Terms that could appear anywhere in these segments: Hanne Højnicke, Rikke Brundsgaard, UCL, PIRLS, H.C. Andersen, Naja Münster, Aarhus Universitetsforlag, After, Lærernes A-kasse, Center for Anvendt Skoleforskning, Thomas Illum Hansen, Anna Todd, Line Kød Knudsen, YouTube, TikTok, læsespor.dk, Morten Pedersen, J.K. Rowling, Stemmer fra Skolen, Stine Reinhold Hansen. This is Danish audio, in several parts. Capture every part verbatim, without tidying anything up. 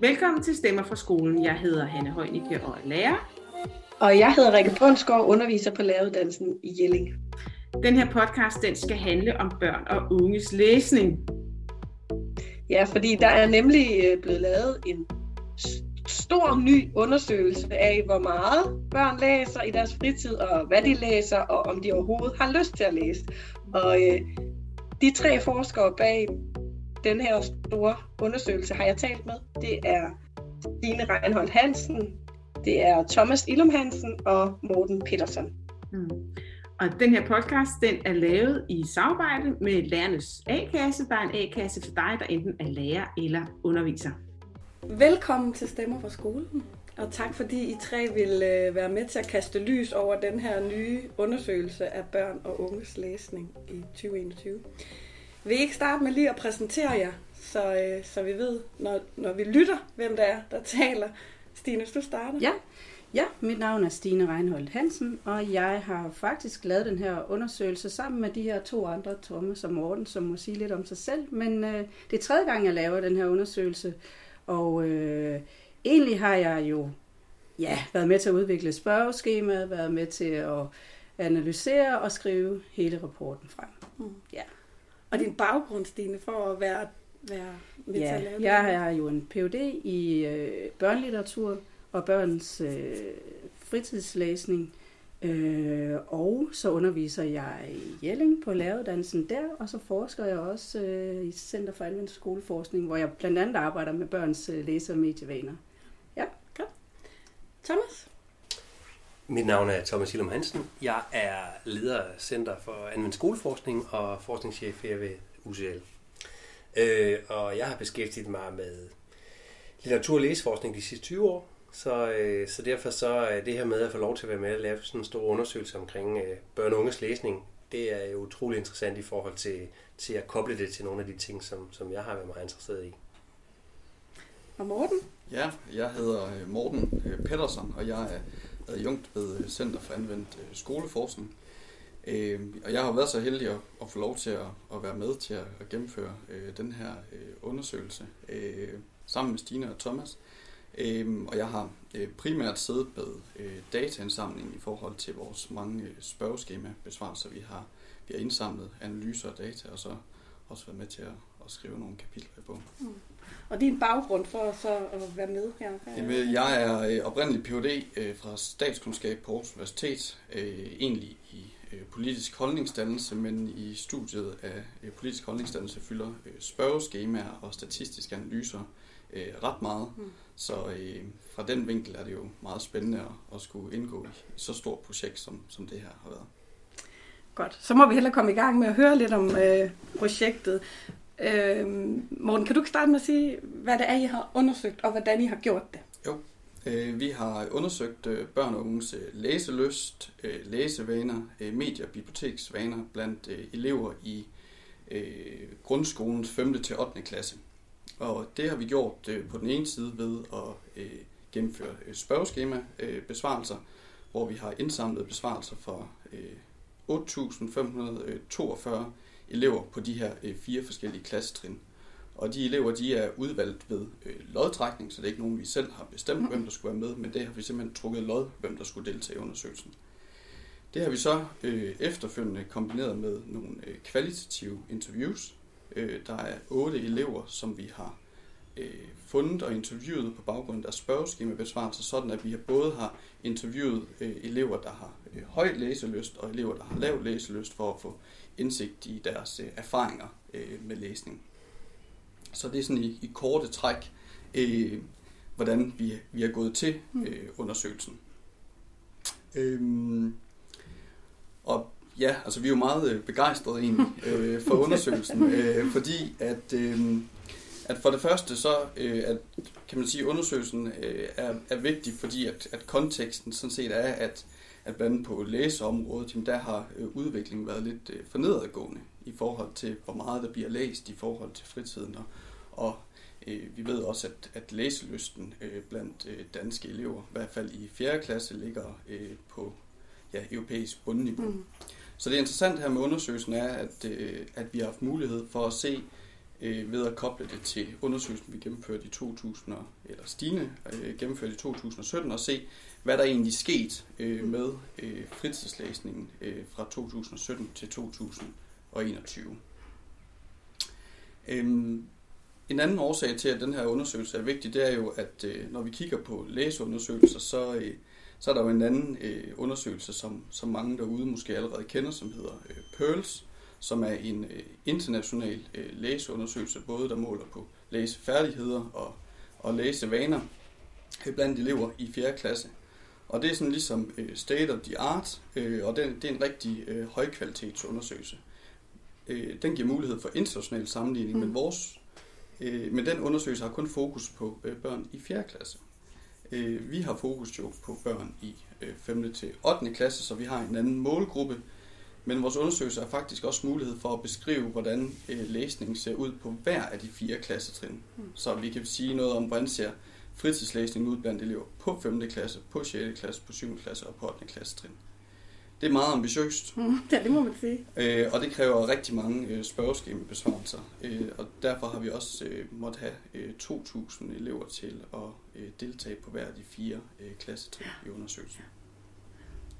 Velkommen til Stemmer fra Skolen. Jeg hedder Hanne Højnicke og er lærer. Og jeg hedder Rikke Brundsgaard, underviser på læreruddannelsen i Jelling. Den her podcast den skal handle om børn og unges læsning. Ja, fordi der er nemlig blevet lavet en stor ny undersøgelse af, hvor meget børn læser i deres fritid, og hvad de læser, og om de overhovedet har lyst til at læse. Og øh, de tre forskere bag den her store undersøgelse har jeg talt med. Det er Stine Reinhold Hansen, det er Thomas Illum Hansen og Morten Pedersen. Mm. Og den her podcast, den er lavet i samarbejde med Lærernes A-kasse. Der er en A-kasse for dig, der enten er lærer eller underviser. Velkommen til Stemmer fra Skolen, og tak fordi I tre vil være med til at kaste lys over den her nye undersøgelse af børn og unges læsning i tyve enogtyve. Vil I ikke starte med lige at præsentere jer, så, så vi ved, når, når vi lytter, hvem der er, der taler? Stine, hvis du starter. Ja. Ja, mit navn er Stine Reinhold Hansen, og jeg har faktisk lavet den her undersøgelse sammen med de her to andre, Thomas og Morten, som må sige lidt om sig selv. Men øh, det er tredje gang, jeg laver den her undersøgelse, og øh, egentlig har jeg jo ja, været med til at udvikle spørgeskemaet, været med til at analysere og skrive hele rapporten frem. Mm. Ja. Og din baggrund, Stine, for at være, være med ja, til at lave det? Ja, jeg har jo en P H D i øh, børnelitteratur og børns øh, fritidslæsning, øh, og så underviser jeg i Jelling på læreruddannelsen der, og så forsker jeg også øh, i Center for Anvendt Skoleforskning, hvor jeg blandt andet arbejder med børns øh, læse- og medievaner. Ja, godt. Thomas? Mit navn er Thomas Illum Hansen. Jeg er leder af Center for Anvendt Skoleforskning og forskningschef her ved U C L. Øh, og jeg har beskæftiget mig med litteratur- og læseforskning de sidste tyve år, Så, øh, så derfor så er det her med at få lov til at være med at lave sådan en stor undersøgelse omkring øh, børn og unges læsning, det er jo utrolig interessant i forhold til, til at koble det til nogle af de ting, som, som jeg har været meget interesseret i. Og Morten? Ja, jeg hedder Morten Pedersen, og jeg er adjunkt ved Center for Anvendt Skoleforskning. Øh, og jeg har været så heldig at, at få lov til at, at være med til at gennemføre øh, den her øh, undersøgelse øh, sammen med Stine og Thomas. Og jeg har primært siddet med dataindsamlingen i forhold til vores mange spørgeskema-besvarelser, vi har, vi har indsamlet, analyser og data, og så også været med til at, at skrive nogle kapitler i bogen. Mm. Og din baggrund for så at være med her? Jamen, jeg er oprindelig P H D fra statskundskab på Aarhus Universitet, egentlig i politisk holdningsdannelse, men i studiet af politisk holdningsdannelse fylder spørgeskemaer og statistiske analyser Øh, ret meget, mm. så øh, fra den vinkel er det jo meget spændende at, at skulle indgå i så stort projekt, som, som det her har været. Godt, så må vi hellere komme i gang med at høre lidt om øh, projektet. Øh, Morten, kan du ikke starte med at sige, hvad det er, I har undersøgt, og hvordan I har gjort det? Jo, øh, vi har undersøgt øh, børn og unges øh, læselyst, øh, læsevaner, øh, medie- og biblioteksvaner blandt øh, elever i øh, grundskolens femte til ottende klasse. Og det har vi gjort øh, på den ene side ved at øh, gennemføre spørgeskema-besvarelser, øh, hvor vi har indsamlet besvarelser for øh, otte tusind fem hundrede og toogfyrre elever på de her øh, fire forskellige klassetrin. Og de elever de er udvalgt ved øh, lodtrækning, så det er ikke nogen, vi selv har bestemt, hvem der skulle være med, men det har vi simpelthen trukket lod, hvem der skulle deltage i undersøgelsen. Det har vi så øh, efterfølgende kombineret med nogle øh, kvalitative interviews. Der er otte elever, som vi har øh, fundet og interviewet på baggrund af deres spørgeskemabesvarelser, sådan at vi både har interviewet øh, elever, der har øh, høj læselyst, og elever, der har lav læselyst, for at få indsigt i deres øh, erfaringer øh, med læsning. Så det er sådan i, i korte træk, øh, hvordan vi, vi er gået til øh, undersøgelsen. Øhm, og Ja, altså vi er jo meget begejstrede egentlig øh, for undersøgelsen, øh, fordi at, øh, at for det første så øh, at, kan man sige, undersøgelsen øh, er, er vigtig, fordi at, at konteksten sådan set er, at, at blandt andet på læseområdet, jamen, der har øh, udviklingen været lidt øh, for nedadgående i forhold til, hvor meget der bliver læst i forhold til fritiden. Og, og øh, vi ved også, at, at læselysten øh, blandt øh, danske elever, i hvert fald i fjerde klasse, ligger øh, på ja, europæisk bundniveau. Mm. Så det interessante her med undersøgelsen er, at, øh, at vi har haft mulighed for at se øh, ved at koble det til undersøgelsen, vi gennemførte i to tusind, eller Stine øh, gennemførte i to tusind sytten, og se, hvad der egentlig skete øh, med øh, fritidslæsningen øh, fra to tusind sytten til to tusind enogtyve. Øhm, en anden årsag til, at den her undersøgelse er vigtig, det er jo, at øh, når vi kigger på læseundersøgelser, så øh, Så er der jo en anden øh, undersøgelse, som, som mange derude måske allerede kender, som hedder øh, PIRLS, som er en øh, international øh, læseundersøgelse, både der måler på læsefærdigheder og, og læsevaner øh, blandt elever i fjerde klasse. Og det er sådan ligesom øh, state of the art, øh, og den, det er en rigtig øh, højkvalitetsundersøgelse. Øh, den giver mulighed for international sammenligning, mm. men, vores, øh, men den undersøgelse har kun fokus på øh, børn i fjerde klasse. Vi har fokus jo på børn i femte til ottende klasse, så vi har en anden målgruppe. Men vores undersøgelse er faktisk også mulighed for at beskrive, hvordan læsningen ser ud på hver af de fire klassetrin. Så vi kan sige noget om, hvordan ser fritidslæsningen ud blandt elever på femte klasse, på sjette klasse, på syvende klasse og på ottende klassetrin. Det er meget ambitiøst. Ja, det må man sige. Og det kræver rigtig mange spørgeskemabesvarelser. Og derfor har vi også måttet have to tusind elever til at deltage på hver af de fire klassetrin i undersøgelsen.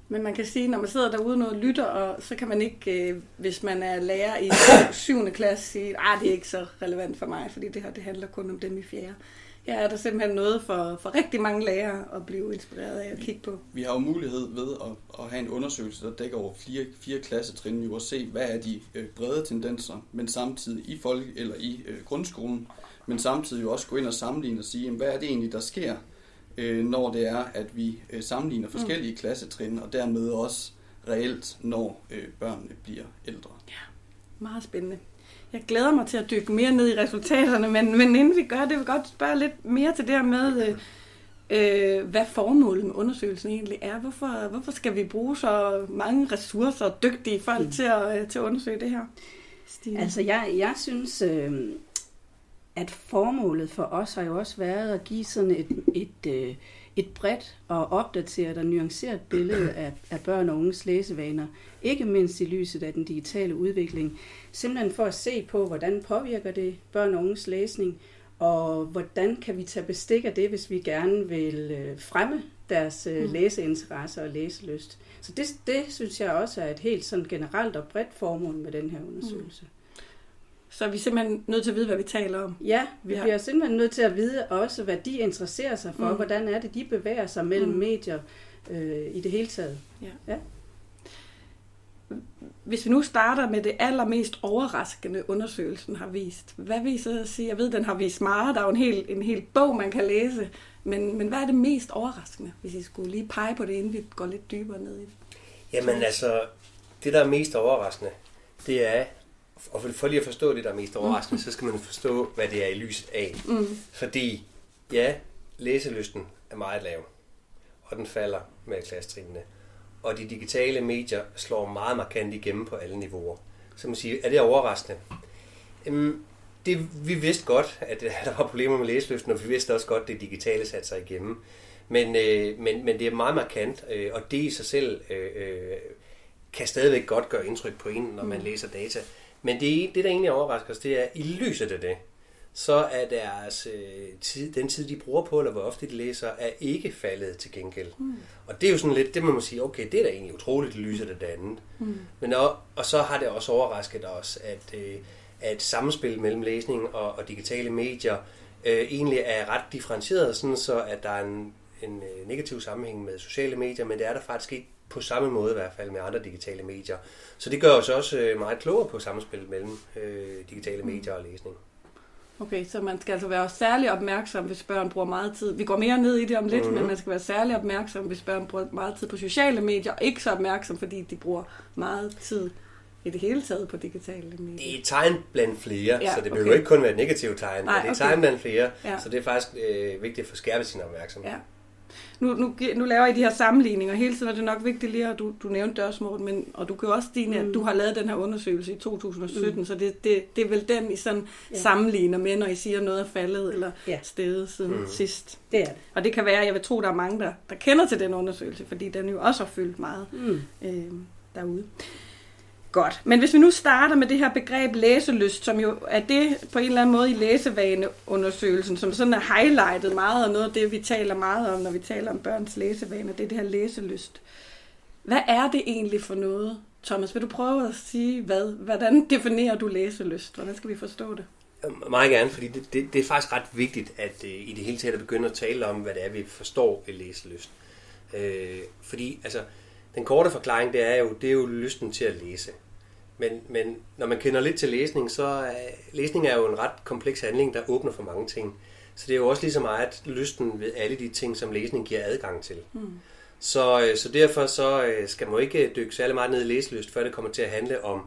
Men man kan sige, at når man sidder derude noget og lytter, og så kan man ikke, hvis man er lærer i syvende klasse, sige, at det er ikke så relevant for mig, fordi det her det handler kun om dem i fjerde. Her er der simpelthen noget for, for rigtig mange lærere at blive inspireret af at kigge på. Vi har jo mulighed ved at, at have en undersøgelse, der dækker over fire, fire klassetrin, jo at se, hvad er de brede tendenser, men samtidig i folk eller i øh, grundskolen, men samtidig jo også gå ind og sammenligne og sige, jamen, hvad er det egentlig, der sker, øh, når det er, at vi øh, sammenligner forskellige mm. klassetrin, og dermed også reelt, når øh, børnene bliver ældre. Ja, meget spændende. Jeg glæder mig til at dykke mere ned i resultaterne, men, men inden vi gør det, vil jeg godt spørge lidt mere til det her med, øh, hvad formålet med undersøgelsen egentlig er. Hvorfor, hvorfor skal vi bruge så mange ressourcer og dygtige folk mm. til, at, til at undersøge det her? Stine? Altså jeg, jeg synes, øh, at formålet for os har jo også været at give sådan et, et, øh, et bredt og opdateret og nuanceret billede af, af børn og unges læsevaner. Ikke mindst i lyset af den digitale udvikling, simpelthen for at se på, hvordan påvirker det børn og unges læsning, og hvordan kan vi tage bestik af det, hvis vi gerne vil fremme deres mm. læseinteresse og læselyst. Så det, det synes jeg også er et helt sådan generelt og bredt formål med den her undersøgelse. Mm. Så er vi simpelthen nødt til at vide, hvad vi taler om. Ja, vi bliver simpelthen nødt til at vide også, hvad de interesserer sig for, mm. hvordan er det, de bevæger sig mellem mm. medier øh, i det hele taget. Ja. Ja. Hvis vi nu starter med det allermest overraskende, undersøgelsen har vist. Hvad vil I så sige? Jeg ved, den har vist meget. Der er jo en hel, en hel bog, man kan læse. Men, men hvad er det mest overraskende, hvis I skulle lige pege på det, inden vi går lidt dybere ned i det? Jamen altså, det der er mest overraskende, det er, og for lige at forstå det, der er mest overraskende, mm. så skal man forstå, hvad det er i lyset af. Mm. Fordi, ja, læselysten er meget lav, og den falder med klassetrinene. Og de digitale medier slår meget markant igennem på alle niveauer. Så man siger, er det overraskende? Øhm, det, vi vidste godt, at der var problemer med læselysten, og vi vidste også godt, at det digitale satte sig igennem. Men, øh, men, men det er meget markant, øh, og det i sig selv øh, kan stadigvæk godt gøre indtryk på en, når man mm. læser data. Men det, det, der egentlig overrasker os, det er, i lyset af det, så er deres øh, tid, den tid, de bruger på, eller hvor ofte de læser, er ikke faldet til gengæld. Mm. Og det er jo sådan lidt, det man må sige, okay, det er da egentlig utroligt, det lyser det andet. Mm. Men og, og så har det også overrasket os, at, øh, at samspil mellem læsning og, og digitale medier øh, egentlig er ret differentieret, sådan så at der er en, en negativ sammenhæng med sociale medier, men det er der faktisk ikke på samme måde i hvert fald med andre digitale medier. Så det gør os også meget klogere på samspillet mellem øh, digitale medier og læsning. Okay, så man skal altså være særlig opmærksom, hvis børn bruger meget tid. Vi går mere ned i det om lidt, mm-hmm. men man skal være særlig opmærksom, hvis børn bruger meget tid på sociale medier, og ikke så opmærksom, fordi de bruger meget tid i det hele taget på digitale medier. Det er et tegn blandt flere, ja, så det behøver okay. ikke kun være et negativt tegn, nej, men det er et okay. tegn blandt flere, ja. Så det er faktisk øh, vigtigt at få skærpet sin opmærksomhed. Ja. Nu, nu, nu laver I de her sammenligninger. Hele tiden er det nok vigtigt lige, og du, du nævnte det også, Morten, men, og du kan også, Stine, mm. at du har lavet den her undersøgelse i to tusind sytten, mm. så det, det, det er vel den, I sådan ja. sammenligner med, når I siger, noget er faldet eller ja. steget siden mm. sidst. Det er det. Og det kan være, jeg vil tro, der er mange, der, der kender til den undersøgelse, fordi den jo også har fyldt meget mm. øh, derude. Godt. Men hvis vi nu starter med det her begreb læselyst, som jo er det på en eller anden måde i læsevaneundersøgelsen, som sådan er highlightet meget, og noget af det, vi taler meget om, når vi taler om børns læsevaner, det er det her læselyst. Hvad er det egentlig for noget? Thomas, vil du prøve at sige, hvad? Hvordan definerer du læselyst? Hvordan skal vi forstå det? Meget gerne, fordi det, det, det er faktisk ret vigtigt, at øh, i det hele taget at begynde at tale om, hvad det er, vi forstår ved læselyst. Øh, fordi, altså, den korte forklaring, det er jo, det er jo lysten til at læse. Men, men når man kender lidt til læsning, så er læsning er jo en ret kompleks handling, der åbner for mange ting. Så det er jo også lige så meget lysten ved alle de ting, som læsning giver adgang til. Mm. Så, så derfor så skal man ikke dykke særlig meget ned i læselyst, før det kommer til at handle om,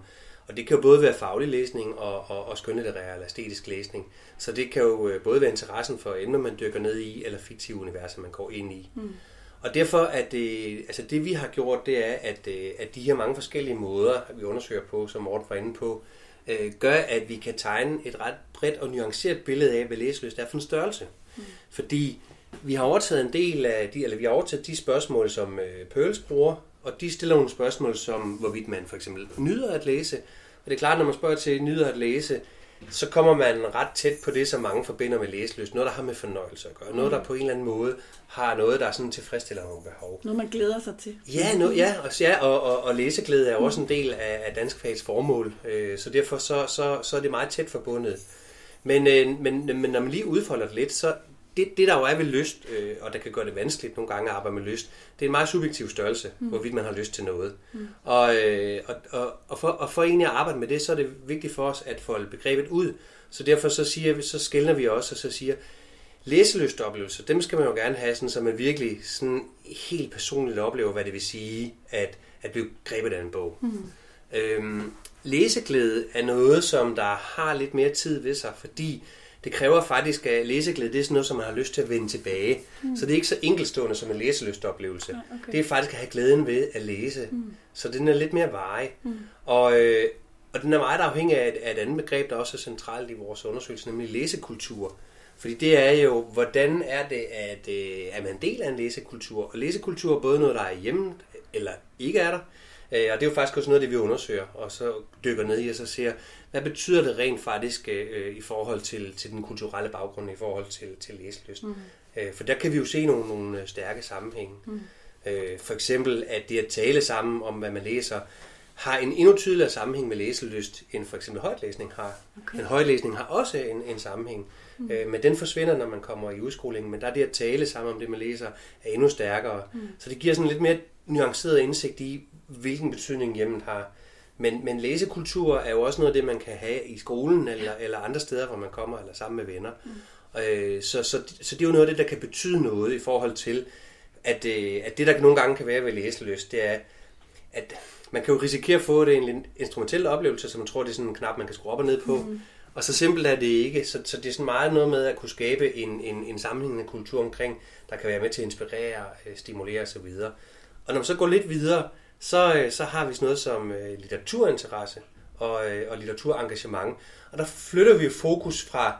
og det kan jo både være faglig læsning og, og, og skønlitterær eller æstetisk læsning. Så det kan jo både være interessen for emner, man dykker ned i, eller fiktive universer, man går ind i. Mm. Og derfor er det, altså det vi har gjort, det er, at, at de her mange forskellige måder, vi undersøger på, som Morten var inde på, gør, at vi kan tegne et ret bredt og nuanceret billede af, hvad læselyst er for en størrelse. Mm. Fordi vi har overtaget en del af de, eller vi har overtaget de spørgsmål, som PIRLS bruger, og de stiller nogle spørgsmål som, hvorvidt man for eksempel nyder at læse. Og det er klart, når man spørger til nyder at læse, så kommer man ret tæt på det, som mange forbinder med læselyst. Noget, der har med fornøjelse at gøre. Noget, der på en eller anden måde har noget, der er sådan tilfredsstiller nogle behov. Noget, man glæder sig til. Ja, no, ja, og, ja og, og, og læseglæde er jo også en del af, af danskfagets formål. Så derfor så, så, så er det meget tæt forbundet. Men, men, men når man lige udfolder det lidt, så det, det, der jo er ved lyst, øh, og der kan gøre det vanskeligt nogle gange at arbejde med lyst, det er en meget subjektiv størrelse, mm. hvorvidt man har lyst til noget. Mm. Og, øh, og, og, for, og for egentlig at arbejde med det, så er det vigtigt for os at folde begrebet ud. Så derfor så, siger vi, så skældner vi også, og så siger, læselystoplevelser, dem skal man jo gerne have, sådan, så man virkelig sådan helt personligt oplever, hvad det vil sige, at, at blive grebet af en bog. Mm. Øhm, læseglæde er noget, som der har lidt mere tid ved sig, fordi det kræver faktisk, at læseglæde det er sådan noget, som man har lyst til at vende tilbage. Mm. Så det er ikke så enkeltstående som en læselystoplevelse. Ja, okay. Det er faktisk at have glæden ved at læse. Mm. Så den er lidt mere varig. Mm. Og, øh, og den er meget afhængig af et, af et andet begreb, der også er centralt i vores undersøgelse, nemlig læsekultur. Fordi det er jo, hvordan er det, at, øh, at man er en del af en læsekultur? Og læsekultur er både noget, der er hjemme eller ikke er der. Og det er jo faktisk også noget af det, vi undersøger, og så dykker ned i og så ser, hvad betyder det rent faktisk øh, i forhold til, til den kulturelle baggrund, i forhold til, til læselyst. Mm. Øh, for der kan vi jo se nogle, nogle stærke sammenhænge. Mm. Øh, for eksempel, at det at tale sammen om, hvad man læser, har en endnu tydeligere sammenhæng med læselyst, end for eksempel højtlæsning har. Okay. Men højtlæsning har også en, en sammenhæng, mm. øh, men den forsvinder, når man kommer i udskolingen, men der er det at tale sammen om det, man læser, er endnu stærkere. Mm. Så det giver sådan lidt mere nuanceret indsigt i, hvilken betydning hjemmet har. Men, men læsekultur er jo også noget af det, man kan have i skolen eller, eller andre steder, hvor man kommer, eller sammen med venner. Mm. Øh, så, så, så det er jo noget af det, der kan betyde noget i forhold til, at, øh, at det, der nogle gange kan være ved læselyst, det er, at man kan jo risikere at få det en instrumentel oplevelse, så man tror, det er sådan en knap, man kan skrue op og ned på. Mm. Og så simpelt er det ikke. Så, så det er sådan meget noget med at kunne skabe en, en, en sammenhængende kultur omkring, der kan være med til at inspirere, stimulere osv. Og når man så går lidt videre, så, så har vi sådan noget som øh, litteraturinteresse og, øh, og litteraturengagement. Og der flytter vi fokus fra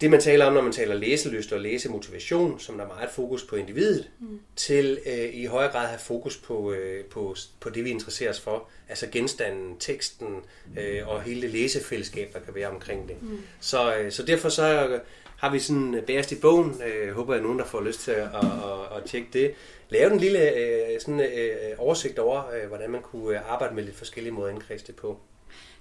det, man taler om, når man taler læselyst og læsemotivation, som der er meget fokus på individet, mm. til øh, i højere grad at have fokus på, øh, på, på det, vi interesserer os for. Altså genstanden, teksten øh, og hele det læsefællesskab, der kan være omkring det. Mm. Så, øh, så derfor så har vi sådan bagerst i bogen. Øh, håber, at nogen, der får lyst til at, at, at, at tjekke det. Lave en lille øh, sådan, øh, oversigt over, øh, hvordan man kunne arbejde med lidt forskellige måder at indkredse det på.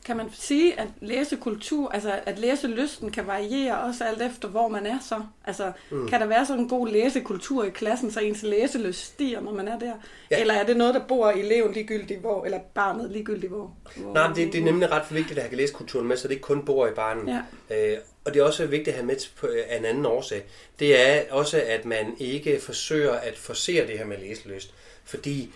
Kan man sige, at læsekultur, altså at læselysten kan variere også alt efter, hvor man er så? Altså, mm. kan der være sådan en god læsekultur i klassen, så ens læselyst stiger, når man er der? Ja. Eller er det noget, der bor i eleven ligegyldigt hvor, eller barnet ligegyldigt hvor? hvor Nej, det, det er nemlig ret vigtigt at have læsekulturen med, så det ikke kun bor i barnet. Ja. Øh, og det er også vigtigt at have med på en anden årsag. Det er også, at man ikke forsøger at forsere det her med læselyst, fordi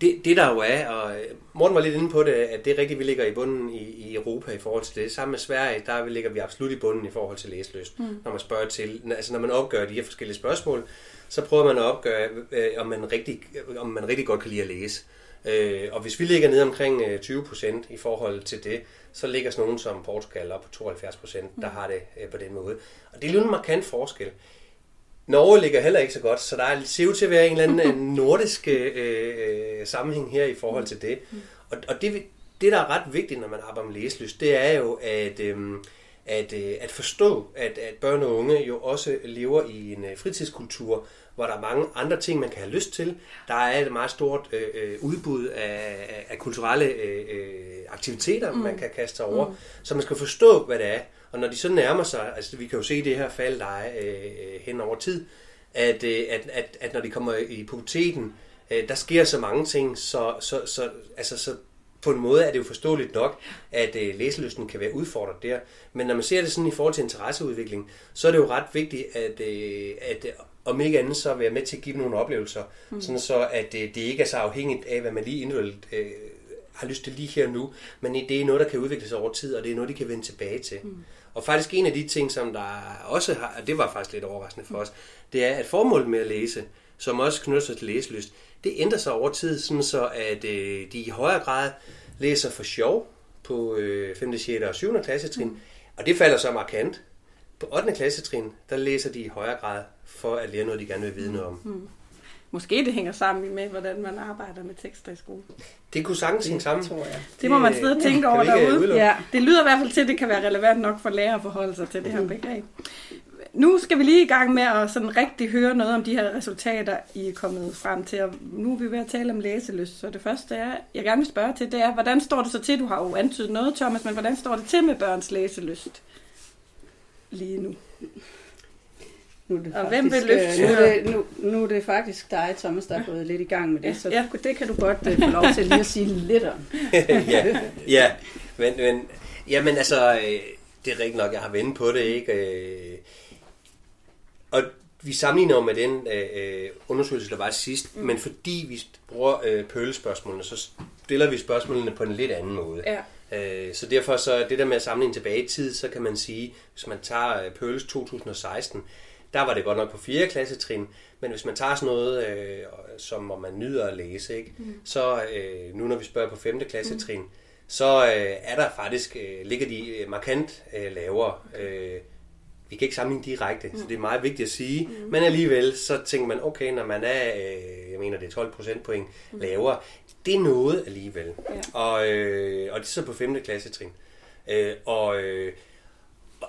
Det, det der jo er, og Morten var lidt inde på det, at det er rigtigt, vi ligger i bunden i, i Europa i forhold til det. Sammen med Sverige, der ligger vi absolut i bunden i forhold til læselyst. Mm. Når man spørger til, altså når man opgør de her forskellige spørgsmål, så prøver man at opgøre, øh, om, man rigtig, om man rigtig godt kan lide at læse. Øh, og hvis vi ligger ned omkring tyve procent i forhold til det, så ligger sådan nogen som Portugal op på tooghalvfjerds procent, mm. der har det øh, på den måde. Og det er jo en markant forskel. Norge ligger heller ikke så godt, så der ser ud til at være en eller anden nordisk øh, sammenhæng her i forhold til det. Og, og det, det, der er ret vigtigt, når man arbejder med læselyst, det er jo at, øhm, at, øh, at forstå, at, at børn og unge jo også lever i en fritidskultur, hvor der er mange andre ting, man kan have lyst til. Der er et meget stort øh, udbud af, af kulturelle øh, aktiviteter, mm. man kan kaste sig over. Mm. Så man skal forstå, hvad det er. Og når de så nærmer sig, altså vi kan jo se det her fald, der er øh, hen over tid, at, øh, at, at, at når de kommer i puberteten, øh, der sker så mange ting, så, så, så, altså, så på en måde er det jo forståeligt nok, at øh, læselysten kan være udfordret der. Men når man ser det sådan i forhold til interesseudvikling, så er det jo ret vigtigt, at, øh, at om ikke andet så være med til at give dem nogle oplevelser, mm. sådan så at øh, det ikke er så afhængigt af, hvad man lige individuelt øh, har lyst til lige her nu, men det er noget, der kan udvikle sig over tid, og det er noget, de kan vende tilbage til. Mm. Og faktisk en af de ting, som der også har, og det var faktisk lidt overraskende for os, det er, at formålet med at læse, som også knytter sig til læselyst, det ændrer sig over tid, sådan så at øh, de i højere grad læser for sjov på øh, femte, sjette og syvende klassetrin, mm. og det falder så markant. På ottende klassetrin, der læser de i højere grad for at lære noget, de gerne vil vide noget om. Mm. Måske det hænger sammen med, hvordan man arbejder med tekster i skolen. Det kunne sagtens hænge sammen, tror jeg. Det må man sidde og tænke over derude. Ja, det lyder i hvert fald til, at det kan være relevant nok for lærere at forholde sig til det her begreb. Nu skal vi lige i gang med at sådan rigtig høre noget om de her resultater, I er kommet frem til. Og nu er vi ved at tale om læselyst. Så det første, er, jeg gerne vil spørge til, det er, hvordan står det så til? Du har jo antydet noget, Thomas, men hvordan står det til med børns læselyst lige nu? Nu er det og faktisk, hvem vil løfte? Nu er, det, nu, nu er det faktisk dig, Thomas, der er gået lidt i gang med det, så ja. det kan du godt uh, få lov til lige at sige lidt om. ja, ja. Men, men, ja, men altså, det er rigtigt nok, jeg har vendt på det, ikke? Og vi sammenligner med den øh, undersøgelse, der var sidst, mm. men fordi vi bruger øh, pøllespørgsmålene, så stiller vi spørgsmålene på en lidt anden måde. Ja. Så derfor så det der med at sammenligne tilbage i tid, så kan man sige, hvis man tager PIRLS to tusind og seksten, der var det godt nok på fjerde klassetrin, men hvis man tager sådan noget, øh, som om man nyder at læse, ikke? Mm. så øh, nu når vi spørger på femte klassetrin, mm. så øh, er der faktisk, øh, ligger de markant øh, lavere. Okay. Øh, vi kan ikke sammenligne direkte, mm. så det er meget vigtigt at sige, mm. men alligevel så tænker man, okay, når man er, øh, jeg mener det er tolv procentpoint mm. lavere, det er noget alligevel. Ja. Og, øh, og det er så på femte klassetrin. Øh, og... Øh,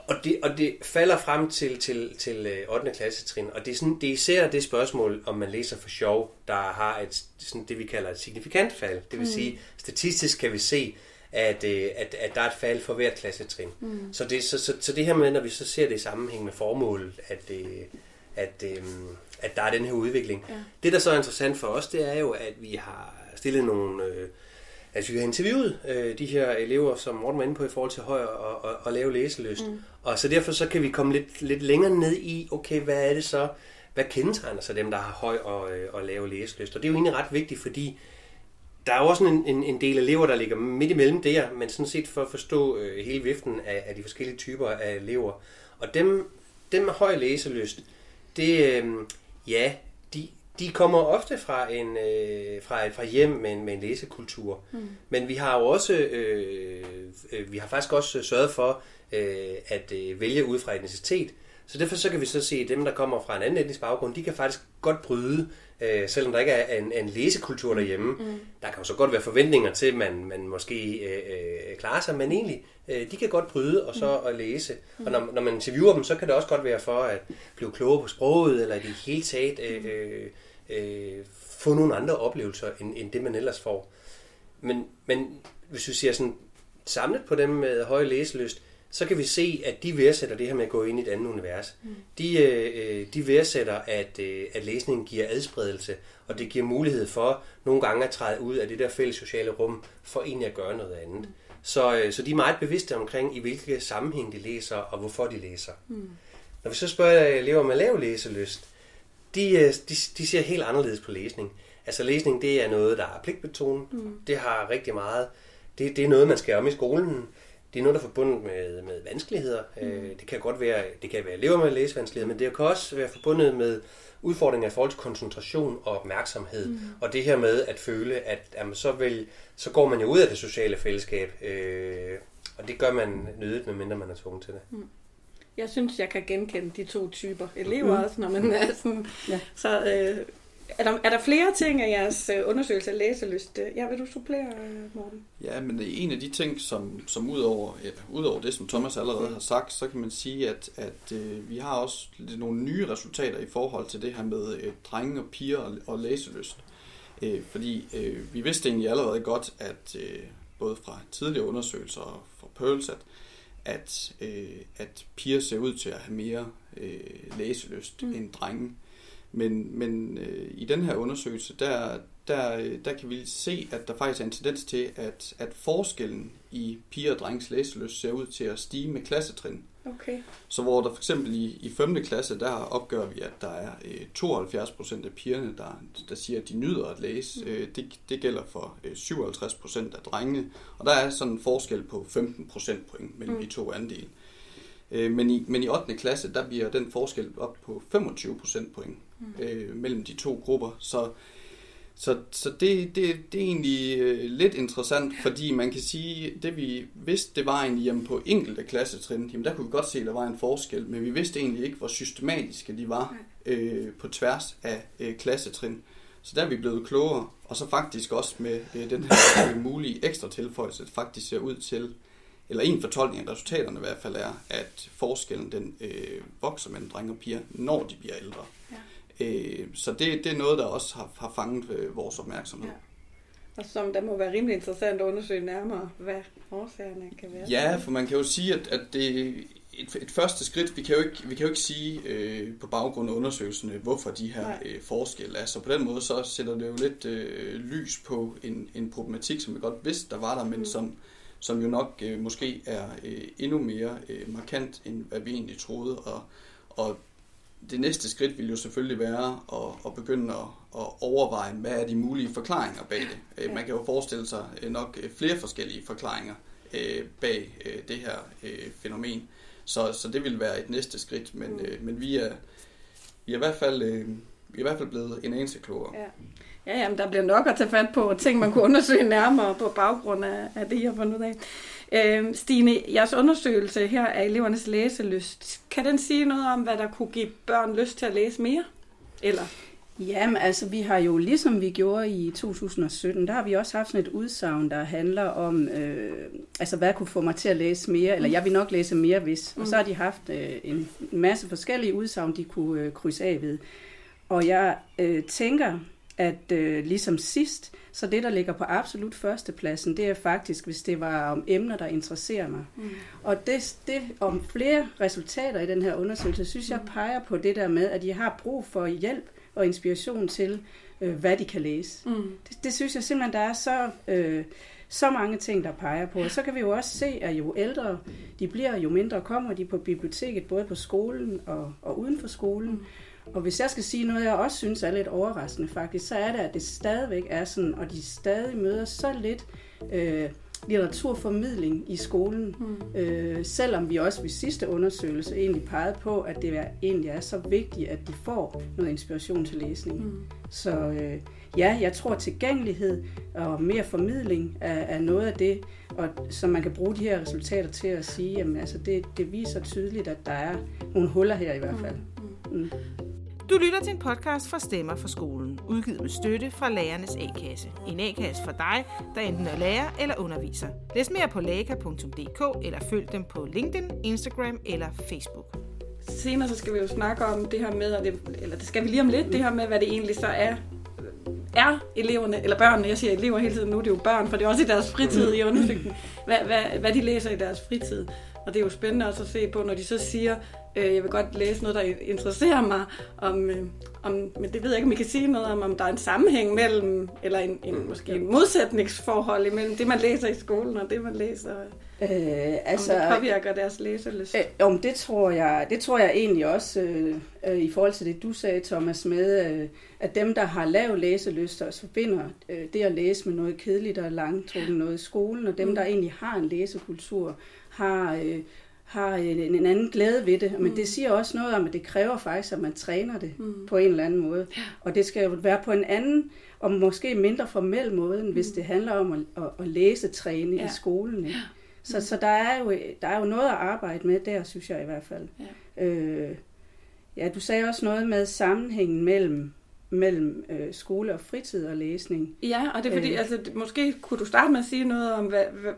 Og det, og det falder frem til, til, til ottende klassetrin, og det er, sådan, det er især det spørgsmål, om man læser for sjov, der har et, sådan det, vi kalder et signifikant fald. Det vil mm. sige, statistisk kan vi se, at, at, at der er et fald for hvert klassetrin. Mm. Så, det, så, så, så det her med, når vi så ser det i sammenhæng med formålet, at, at, at, at der er den her udvikling. Ja. Det, der så er interessant for os, det er jo, at vi har stillet nogle... Altså, vi har interviewet øh, de her elever, som Morten var inde på, i forhold til høj og, og, og lave læselyst. Mm. Og så derfor så kan vi komme lidt, lidt længere ned i, okay, hvad er det så, hvad kendetegner så dem, der har høj og, øh, og lave læselyst? Og det er jo egentlig ret vigtigt, fordi der er jo også en, en, en del elever, der ligger midt imellem der, men sådan set for at forstå øh, hele viften af, af de forskellige typer af elever. Og dem, dem med høj læselyst, det, øh, ja... De kommer ofte fra, en, øh, fra, et, fra hjem med en, med en læsekultur. Mm. Men vi har jo også, øh, vi har faktisk også sørget for øh, at øh, vælge ud fra etnicitet. Så derfor så kan vi så se, at dem, der kommer fra en anden etnisk baggrund, de kan faktisk godt bryde, øh, selvom der ikke er en, en læsekultur derhjemme. Mm. Der kan jo så godt være forventninger til, at man, man måske øh, klarer sig, men egentlig, øh, de kan godt bryde og så og læse. Mm. Og når, når man interviewer dem, så kan det også godt være for at blive klogere på sproget, eller i det hele taget øh, øh, få nogle andre oplevelser, end, end det man ellers får. Men, men hvis vi siger sådan, samlet på dem med høj læselyst, så kan vi se, at de værdsætter det her med at gå ind i et andet univers. Mm. De, øh, de værdsætter, at, øh, at læsningen giver adspredelse, og det giver mulighed for nogle gange at træde ud af det der fælles sociale rum, for egentlig at gøre noget andet. Mm. Så, øh, så de er meget bevidste omkring, i hvilke sammenhæng de læser, og hvorfor de læser. Mm. Når vi så spørger elever med lav læselyst, de, de, de ser helt anderledes på læsning. Altså læsning, det er noget, der er pligtbetonet. Mm. Det har rigtig meget. Det, det er noget, man skal om i skolen. Det er noget, der er forbundet med, med vanskeligheder. Mm. Det kan godt være, det kan være elever med læsevanskeligheder, men det kan også være forbundet med udfordringer i forhold til koncentration og opmærksomhed. Mm. Og det her med at føle, at jamen, så, vil, så går man jo ud af det sociale fællesskab, øh, og det gør man nødigt, medmindre man er tvunget til det. Mm. Jeg synes, jeg kan genkende de to typer elever mm. også, når man er sådan. Ja. Så, øh, Er der, er der flere ting af jeres undersøgelse af læselyst? Ja, vil du supplere, Morten? Ja, men en af de ting, som, som ud over, ja, ud over det, som Thomas allerede har sagt, så kan man sige, at, at øh, vi har også nogle nye resultater i forhold til det her med øh, drenge og piger og, og læselyst. Øh, fordi øh, vi vidste egentlig allerede godt, at øh, både fra tidligere undersøgelser og fra PIRLS, at, at, øh, at piger ser ud til at have mere øh, læselyst mm. end drenge. Men, men øh, i den her undersøgelse, der, der, der kan vi se, at der faktisk er en tendens til, at, at forskellen i piger og drengs læselyst ser ud til at stige med klassetrin. Okay. Så hvor der for eksempel i, i femte klasse, der opgør vi, at der er øh, tooghalvfjerds procent af pigerne, der, der siger, at de nyder at læse. Mm. Øh, det, det gælder for øh, syvoghalvtreds procent af drengene, og der er sådan en forskel på femten procentpoint mellem mm. de to andele. Men i, men i ottende klasse, der bliver den forskel op på femogtyve procentpoint mm. øh, mellem de to grupper. Så, så, så det, det, det er egentlig øh, lidt interessant, fordi man kan sige, det vi vidste, det var egentlig jamen, på enkelte klassetrin, jamen, der kunne vi godt se, at der var en forskel, men vi vidste egentlig ikke, hvor systematiske de var øh, på tværs af øh, klassetrin. Så der er vi blevet klogere, og så faktisk også med øh, den her øh, mulige ekstra tilføjelse, det faktisk ser ud til, eller en fortolkning af resultaterne i hvert fald er, at forskellen den øh, vokser mellem drenge og piger, når de bliver ældre. Ja. Øh, så det, det er noget, der også har, har fanget øh, vores opmærksomhed. Ja. Og som der må være rimelig interessant at undersøge nærmere, hvad årsagerne kan være. Ja, for man kan jo sige, at, at det er et, et første skridt. Vi kan jo ikke, vi kan jo ikke sige øh, på baggrund af undersøgelserne, hvorfor de her øh, forskelle er. Så på den måde så sætter det jo lidt øh, lys på en, en problematik, som vi godt vidste, der var der, men mm. som... som jo nok øh, måske er øh, endnu mere øh, markant, end hvad vi egentlig troede. Og, og det næste skridt vil jo selvfølgelig være at, at begynde at, at overveje, hvad er de mulige forklaringer bag det. Øh, man kan jo forestille sig øh, nok flere forskellige forklaringer øh, bag øh, det her øh, fænomen. Så, så det vil være et næste skridt, men, øh, men vi, er, vi er i hvert fald... Øh, Vi er i hvert fald blevet en eneste klogere. Ja, ja jamen, der bliver nok at tage fat på ting, man kunne undersøge nærmere på baggrund af, af det, I har fundet ud af. Øh, Stine, jeres undersøgelse her af elevernes læselyst, kan den sige noget om, hvad der kunne give børn lyst til at læse mere? Eller? Jamen, altså vi har jo, ligesom vi gjorde i to tusind og sytten, der har vi også haft sådan et udsagn, der handler om, øh, altså hvad kunne få mig til at læse mere, eller jeg vil nok læse mere, hvis. Og så har de haft øh, en masse forskellige udsagn, de kunne øh, krydse af ved. Og jeg øh, tænker, at øh, ligesom sidst, så det, der ligger på absolut førstepladsen, det er faktisk, hvis det var om emner, der interesserer mig. Mm. Og det, det om flere resultater i den her undersøgelse, synes jeg peger på det der med, at de har brug for hjælp og inspiration til, øh, hvad de kan læse. Mm. Det, det synes jeg simpelthen, der er så... Øh, Så mange ting, der peger på. Og så kan vi jo også se, at jo ældre de bliver, jo mindre kommer de på biblioteket, både på skolen og, og uden for skolen. Og hvis jeg skal sige noget, jeg også synes er lidt overraskende faktisk, så er det, at det stadigvæk er sådan, og de stadig møder så lidt øh, litteraturformidling i skolen. Mm. Øh, selvom vi også ved sidste undersøgelse egentlig pegede på, at det egentlig er så vigtigt, at de får noget inspiration til læsning. Mm. Så... Øh, Ja, jeg tror tilgængelighed og mere formidling er, er noget af det, og som man kan bruge de her resultater til at sige, jamen altså det, det viser tydeligt, at der er nogle huller her i hvert fald. Mm. Du lytter til en podcast fra Stemmer fra Skolen, udgivet med støtte fra Lærernes A-kasse. En A-kasse for dig, der enten er lærer eller underviser. Læs mere på læka punktum d k eller følg dem på LinkedIn, Instagram eller Facebook. Senere så skal vi jo snakke om det her med, eller det skal vi lige om lidt, det her med, hvad det egentlig så er, er eleverne, eller børnene, jeg siger elever hele tiden nu, det er jo børn, for det er også i deres fritid i undersøgelsen, hvad, hvad, hvad de læser i deres fritid. Og det er jo spændende også at se på, når de så siger, øh, jeg vil godt læse noget, der interesserer mig, om, øh, om, men det ved jeg ikke, om I kan sige noget om, om der er en sammenhæng mellem, eller en, en måske en modsætningsforhold imellem det, man læser i skolen, og det, man læser... Øh, altså, om det påvirker deres læselyst? Øh, om det tror jeg, det tror jeg egentlig også øh, øh, i forhold til det, du sagde, Thomas, med øh, at dem, der har lav læselyst, også forbinder øh, det at læse med noget kedeligt og langtrukken noget i skolen, og dem, mm. der egentlig har en læsekultur, har, øh, har en, en anden glæde ved det. Men mm. det siger også noget om, at det kræver faktisk, at man træner det mm. på en eller anden måde. Og det skal jo være på en anden og måske mindre formel måde, end mm. hvis det handler om at, at, at læsetræne ja. i skolen, ikke? Så, så der, er jo, der er jo noget at arbejde med der, synes jeg i hvert fald. Ja, øh, ja du sagde også noget med sammenhængen mellem mellem øh, skole og fritid og læsning. Ja, og det er fordi, øh, altså, måske kunne du starte med at sige noget om, hvad, hvad,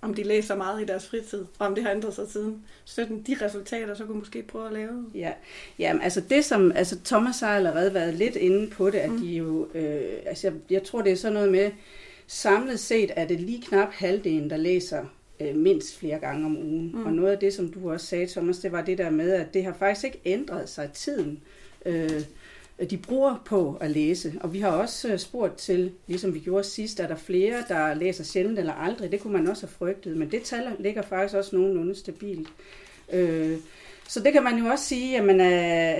om de læser meget i deres fritid, og om det har ændret sig siden. Så de resultater, så kunne måske prøve at lave. Ja, jamen, altså det som, altså Thomas har allerede været lidt inde på det, at mm. de jo, øh, altså jeg, jeg tror det er sådan noget med, samlet set er det lige knap halvdelen, der læser øh, mindst flere gange om ugen. Mm. Og noget af det, som du også sagde, Thomas, det var det der med, at det har faktisk ikke ændret sig tiden. Øh, de bruger på at læse, og vi har også spurgt til, ligesom vi gjorde sidst, er der flere, der læser sjældent eller aldrig, det kunne man også have frygtet, men det tal ligger faktisk også nogenlunde stabilt. Øh, så det kan man jo også sige, at øh,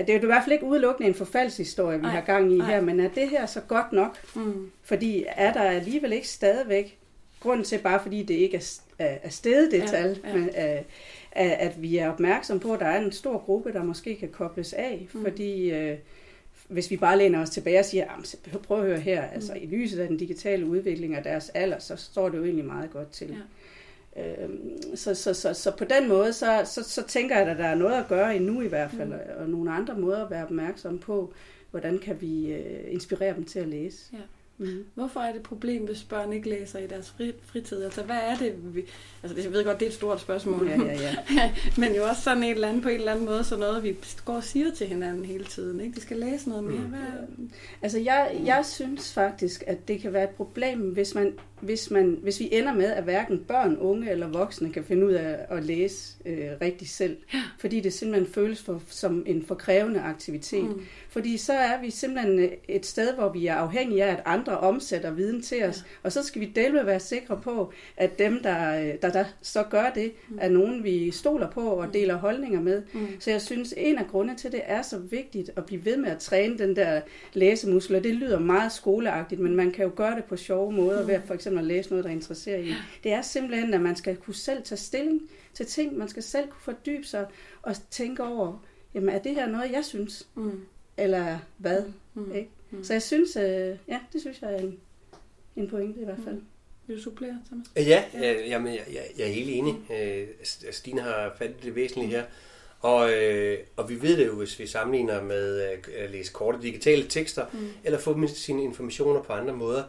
det er jo i hvert fald ikke udelukkende en forfaldshistorie, vi ej, har gang i ej. her, men er det her så godt nok? Mm. Fordi er der alligevel ikke stadigvæk grund til, bare fordi det ikke er, er steget det ja, tal, ja. Men, øh, at vi er opmærksom på, at der er en stor gruppe, der måske kan kobles af, mm. fordi øh, hvis vi bare læner os tilbage og siger, prøv at høre her, altså i lyset af den digitale udvikling og deres alder, så står det jo egentlig meget godt til. Ja. Øhm, så, så, så, så på den måde, så, så, så tænker jeg, at der er noget at gøre endnu i hvert fald, mm. og nogle andre måder at være opmærksom på, hvordan kan vi øh, inspirere dem til at læse. Ja. Mm. Hvorfor er det et problem, hvis børn ikke læser i deres fritid? Altså hvad er det? Vi... Altså jeg ved godt, det er et stort spørgsmål. Ja, ja, ja. Men jo også sådan et eller andet på en eller anden måde, så noget vi går og siger til hinanden hele tiden. Ikke? De skal læse noget mere. Mm. Hvad... Altså jeg, jeg synes faktisk, at det kan være et problem, hvis, man, hvis, man, hvis vi ender med, at hverken børn, unge eller voksne kan finde ud af at læse øh, rigtig selv. Ja. Fordi det simpelthen føles for, som en forkrævende aktivitet. Mm. Fordi så er vi simpelthen et sted, hvor vi er afhængige af, at andre der omsætter viden til os, ja. Og så skal vi delvis være sikre på, at dem, der, der, der så gør det, mm. er nogen, vi stoler på og deler holdninger med. Mm. Så jeg synes, en af grundene til, det er så vigtigt at blive ved med at træne den der læsemuskel, og det lyder meget skoleagtigt, men man kan jo gøre det på sjove måder, mm. ved for eksempel at læse noget, der interesserer en. Det er simpelthen, at man skal kunne selv tage stilling til ting, man skal selv kunne fordybe sig og tænke over, jamen er det her noget, jeg synes? Mm. Eller hvad? Mm. Ikke? Så jeg synes, øh, ja, det synes jeg er en, en pointe i hvert fald. Mm. Vil du supplere, Thomas? Ja, øh, jamen, jeg, jeg, jeg er helt enig. Mm. Øh, Stine har fattet det væsentlige her. Og, øh, og vi ved det jo, hvis vi sammenligner med øh, at læse korte digitale tekster, mm. eller få sine informationer på andre måder.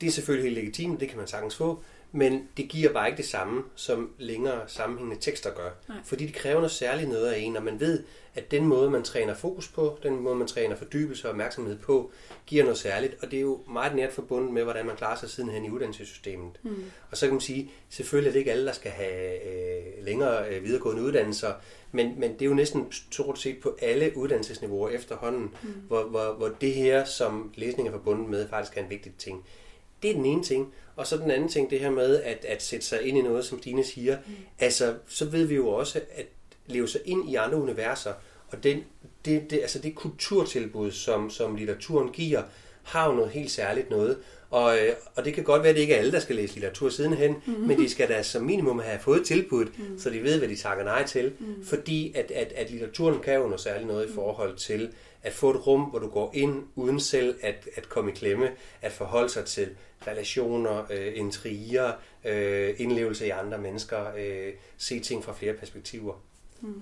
Det er selvfølgelig helt legitimt, det kan man sagtens få, men det giver bare ikke det samme, som længere sammenhængende tekster gør. Nej. Fordi det kræver noget særligt noget af en, og man ved, at den måde, man træner fokus på, den måde, man træner fordybelse og opmærksomhed på, giver noget særligt, og det er jo meget nært forbundet med, hvordan man klarer sig sidenhen i uddannelsessystemet. Mm. Og så kan man sige, selvfølgelig er det ikke alle, der skal have øh, længere øh, videregående uddannelser, men, men det er jo næsten stort set på alle uddannelsesniveauer efterhånden, mm. hvor, hvor, hvor det her, som læsning er forbundet med, faktisk er en vigtig ting. Det er den ene ting. Og så den anden ting, det her med at, at sætte sig ind i noget, som Stine siger. Mm. Altså, så ved vi jo også at leve sig ind i andre universer. Og den, det, det, altså det kulturtilbud, som, som litteraturen giver, har jo noget helt særligt noget. Og, og det kan godt være, at det ikke er alle, der skal læse litteratur sidenhen, mm. men de skal da som minimum have fået tilbuddet, mm. så de ved, hvad de takker nej til. Mm. Fordi at, at, at litteraturen kan jo noget særligt noget i forhold til at få et rum, hvor du går ind uden selv at, at komme i klemme, at forholde sig til relationer, øh, intriger, øh, indlevelse i andre mennesker, øh, se ting fra flere perspektiver. Mm.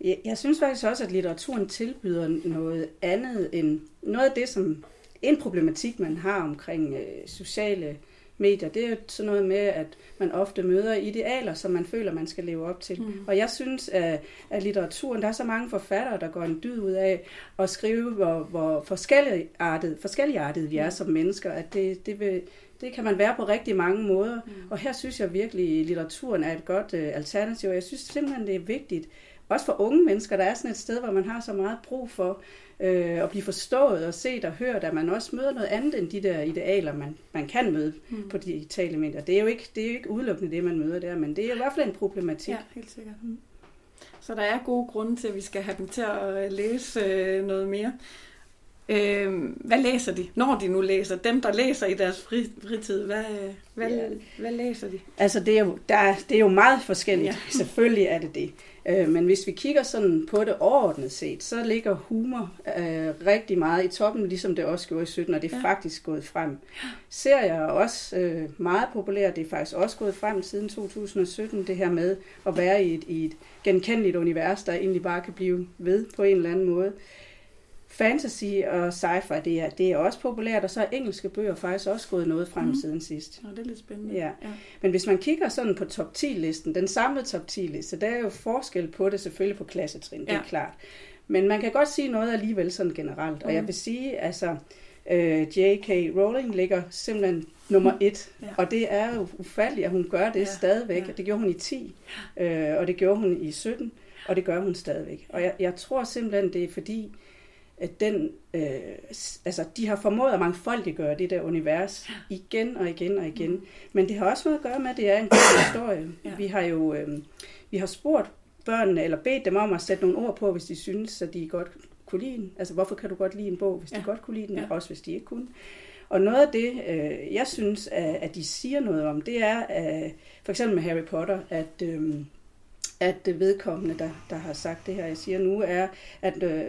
Jeg, jeg synes faktisk også, at litteraturen tilbyder noget andet end noget af det, som en problematik, man har omkring øh, sociale medier. Det er jo sådan noget med, at man ofte møder idealer, som man føler, man skal leve op til. Mm. Og jeg synes, at, at litteraturen, der er så mange forfattere, der går en dyd ud af at skrive, hvor, hvor forskelligartet, forskelligartet vi er som mennesker, at det, det, vil, det kan man være på rigtig mange måder. Mm. Og her synes jeg virkelig, at litteraturen er et godt øh, alternativ. Jeg synes simpelthen, det er vigtigt, også for unge mennesker, der er sådan et sted, hvor man har så meget brug for øh, at blive forstået og set og hørt, at man også møder noget andet end de der idealer, man, man kan møde mm. på digitale medier. Det er jo ikke, det er jo ikke udelukkende det, man møder der, men det er i hvert fald en problematik. Ja, helt sikkert. Mm. Så der er gode grunde til, at vi skal have dem til at læse øh, noget mere. Øh, hvad læser de, når de nu læser? Dem, der læser i deres fritid, hvad, hvad, ja. hvad læser de? Altså, det er jo, der, det er jo meget forskelligt. Ja. Selvfølgelig er det det. Men hvis vi kigger sådan på det overordnet set, så ligger humor øh, rigtig meget i toppen, ligesom det også gjorde i sytten, og det er ja. faktisk gået frem. Serier er også øh, meget populære, det er faktisk også gået frem siden to tusind og sytten, det her med at være i et, i et genkendeligt univers, der egentlig bare kan blive ved på en eller anden måde. Fantasy og sci-fi, det er, det er også populært, og så er engelske bøger faktisk også gået noget frem mm. siden sidst. Nå, det er lidt spændende. Ja. Ja. Men hvis man kigger sådan på top ti-listen, den samlede top ti-liste, der er jo forskel på det selvfølgelig på klassetrin, ja. Det er klart. Men man kan godt sige noget alligevel sådan generelt, og mm. jeg vil sige, altså øh, J K. Rowling ligger simpelthen nummer et, ja. Og det er jo ufatteligt, at hun gør det ja. Stadigvæk. Ja. Det gjorde hun i ti, øh, og det gjorde hun i sytten, og det gør hun stadigvæk. Og jeg, jeg tror simpelthen, det er fordi, at den, øh, altså, de har formået at mangfoldiggøre det der univers igen og igen og igen. Mm. Men det har også noget at gøre med, at det er en god historie. Ja. Vi har jo øh, vi har spurgt børnene, eller bedt dem om at sætte nogle ord på, hvis de synes, at de godt kunne lide den. Altså, hvorfor kan du godt lide en bog, hvis ja. De godt kunne lide den, ja. Også hvis de ikke kunne. Og noget af det, øh, jeg synes, at, at de siger noget om, det er, at, for eksempel med Harry Potter, at... Øh, at vedkommende, der, der har sagt det her, jeg siger nu, er, at øh,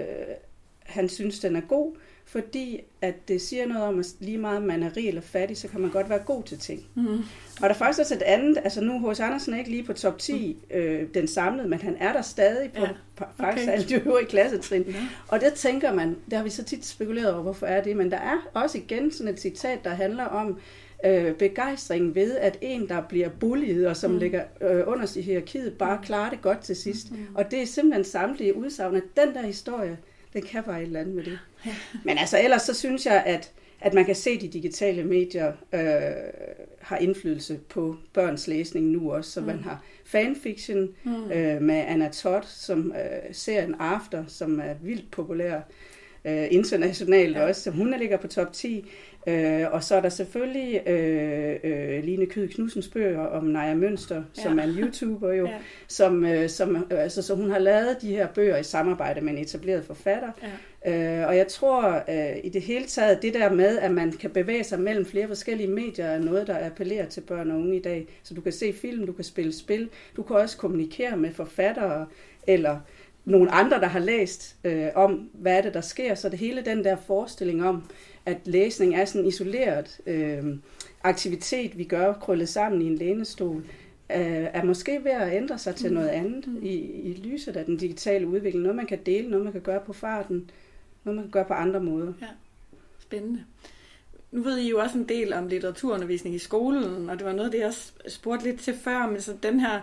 han synes, den er god, fordi at det siger noget om, at lige meget man er rig eller fattig, så kan man godt være god til ting. Mm. Og der er faktisk også et andet, altså nu H C. Andersen er ikke lige på top ti, mm. øh, den samlede, men han er der stadig på, ja. på faktisk okay. alle de øvrige klassetrin. Ja. Og det tænker man, der har vi så tit spekuleret over, hvorfor er det, men der er også igen sådan et citat, der handler om, Øh, begejstringen ved, at en, der bliver bullied, og som mm. ligger øh, under i hierarkiet, bare klarer det godt til sidst. Mm. Og det er simpelthen samtlige udsagn, at den der historie, den kan bare et eller andet med det. Ja. Men altså ellers, så synes jeg, at, at man kan se, at de digitale medier øh, har indflydelse på børns læsning nu også. Så mm. man har fanfiction mm. øh, med Anna Todd, som øh, serien After, som er vildt populær øh, internationalt ja. Også, så hun ligger på top ti. Øh, og så er der selvfølgelig øh, øh, Line Kød Knudsens bøger om Naja Münster, som ja. Er en YouTuber jo, ja. som, øh, som, øh, altså, så hun har lavet de her bøger i samarbejde med en etableret forfatter. Ja. Øh, og jeg tror øh, i det hele taget, det der med, at man kan bevæge sig mellem flere forskellige medier, er noget, der appellerer til børn og unge i dag. Så du kan se film, du kan spille spil, du kan også kommunikere med forfattere eller nogle andre, der har læst øh, om, hvad er det, der sker. Så det hele den der forestilling om, at læsning er sådan en isoleret øh, aktivitet, vi gør krøllet sammen i en lænestol, øh, er måske ved at ændre sig til mm. noget andet mm. i, i lyset af den digitale udvikling. Noget, man kan dele, noget, man kan gøre på farten, noget, man kan gøre på andre måder. Ja, spændende. Nu ved I jo også en del om litteraturundervisning i skolen, og det var noget, det jeg spurgte lidt til før, men så den her...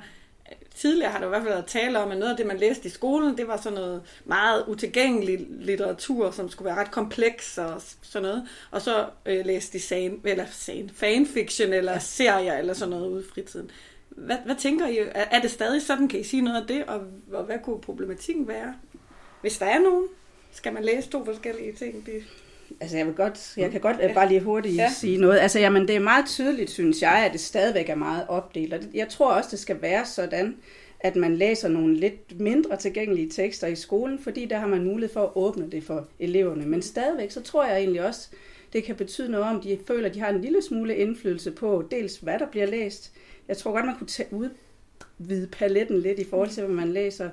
Tidligere har der i hvert fald været tale om, at noget af det, man læste i skolen, det var sådan noget meget utilgængelig litteratur, som skulle være ret kompleks og sådan noget. Og så øh, læste de san, eller san, fanfiction eller ja. Serier eller sådan noget ude i fritiden. Hvad, hvad tænker I? Er, er det stadig sådan? Kan I sige noget af det? Og, og hvad kunne problematikken være? Hvis der er nogen, skal man læse to forskellige ting? Det... Altså jeg vil godt, jeg kan godt ja. Bare lige hurtigt ja. Sige noget. Altså jamen det er meget tydeligt, synes jeg, at det stadigvæk er meget opdelt. Og jeg tror også, det skal være sådan, at man læser nogle lidt mindre tilgængelige tekster i skolen, fordi der har man mulighed for at åbne det for eleverne. Men stadigvæk, så tror jeg egentlig også, det kan betyde noget om, de føler, at de har en lille smule indflydelse på, dels hvad der bliver læst. Jeg tror godt, man kunne tage udvide paletten lidt i forhold til, hvad man læser.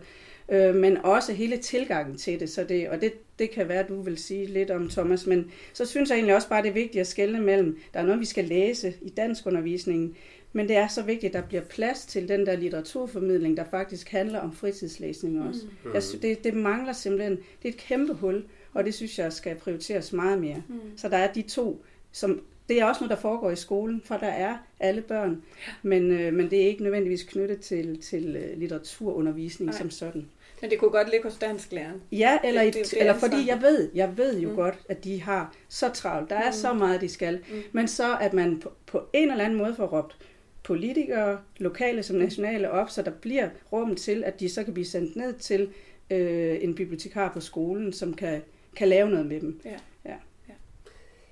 Men også hele tilgangen til det, så det og det, det kan være, at du vil sige lidt om, Thomas, men så synes jeg egentlig også bare, det er vigtigt at skelne mellem, der er noget, vi skal læse i danskundervisningen, men det er så vigtigt, at der bliver plads til den der litteraturformidling, der faktisk handler om fritidslæsning også. Mm. Jeg synes, det, det mangler simpelthen, det er et kæmpe hul, og det synes jeg skal prioriteres meget mere. Mm. Så der er de to, som det er også noget, der foregår i skolen, for der er alle børn, men, øh, men det er ikke nødvendigvis knyttet til, til litteraturundervisning Nej. Som sådan. Men det kunne godt ligge hos dansklæreren. Ja, eller, det, det, det eller fordi jeg ved, jeg ved jo mm. godt, at de har så travlt. Der er mm. så meget, de skal. Mm. Men så, at man på, på en eller anden måde får råbt politikere, lokale som nationale op, så der bliver rum til, at de så kan blive sendt ned til øh, en bibliotekar på skolen, som kan, kan lave noget med dem. Ja. Ja. Ja.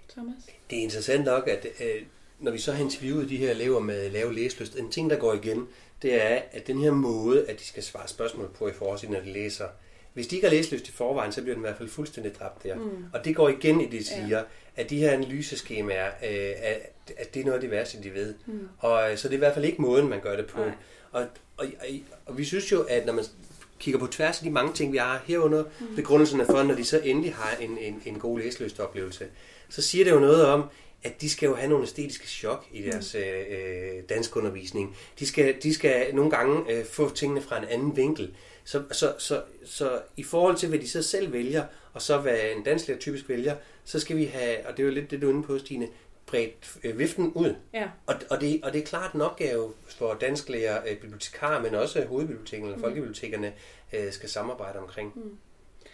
Thomas? Det er interessant nok, at øh, når vi så har interviewet de her elever med lave læselyst, en ting, der går igen, det er, at den her måde, at de skal svare spørgsmål på i forhold til, når de læser. Hvis de ikke har læselyst i forvejen, så bliver den i hvert fald fuldstændig dræbt der. Mm. Og det går igen i det, de siger, ja. At de her analyseskemaer, at det er noget af det værste, de ved. Mm. Og så det er i hvert fald ikke måden, man gør det på. Og, og, og vi synes jo, at når man kigger på tværs af de mange ting, vi har herunder, begrundelserne for, når de så endelig har en, en, en god læselystoplevelse, så siger det jo noget om, at de skal jo have nogle æstetiske chok i deres øh, danskundervisning. De skal, de skal nogle gange øh, få tingene fra en anden vinkel. Så, så, så, så i forhold til, hvad de så selv vælger, og så hvad en dansklærer typisk vælger, så skal vi have, og det er jo lidt det, du er inde på, Stine, bredt øh, viften ud. Ja. Og, og, det, og det er klart en opgave for dansklærer, øh, bibliotekarer, men også hovedbibliotekerne eller folkebibliotekerne øh, skal samarbejde omkring. Mm.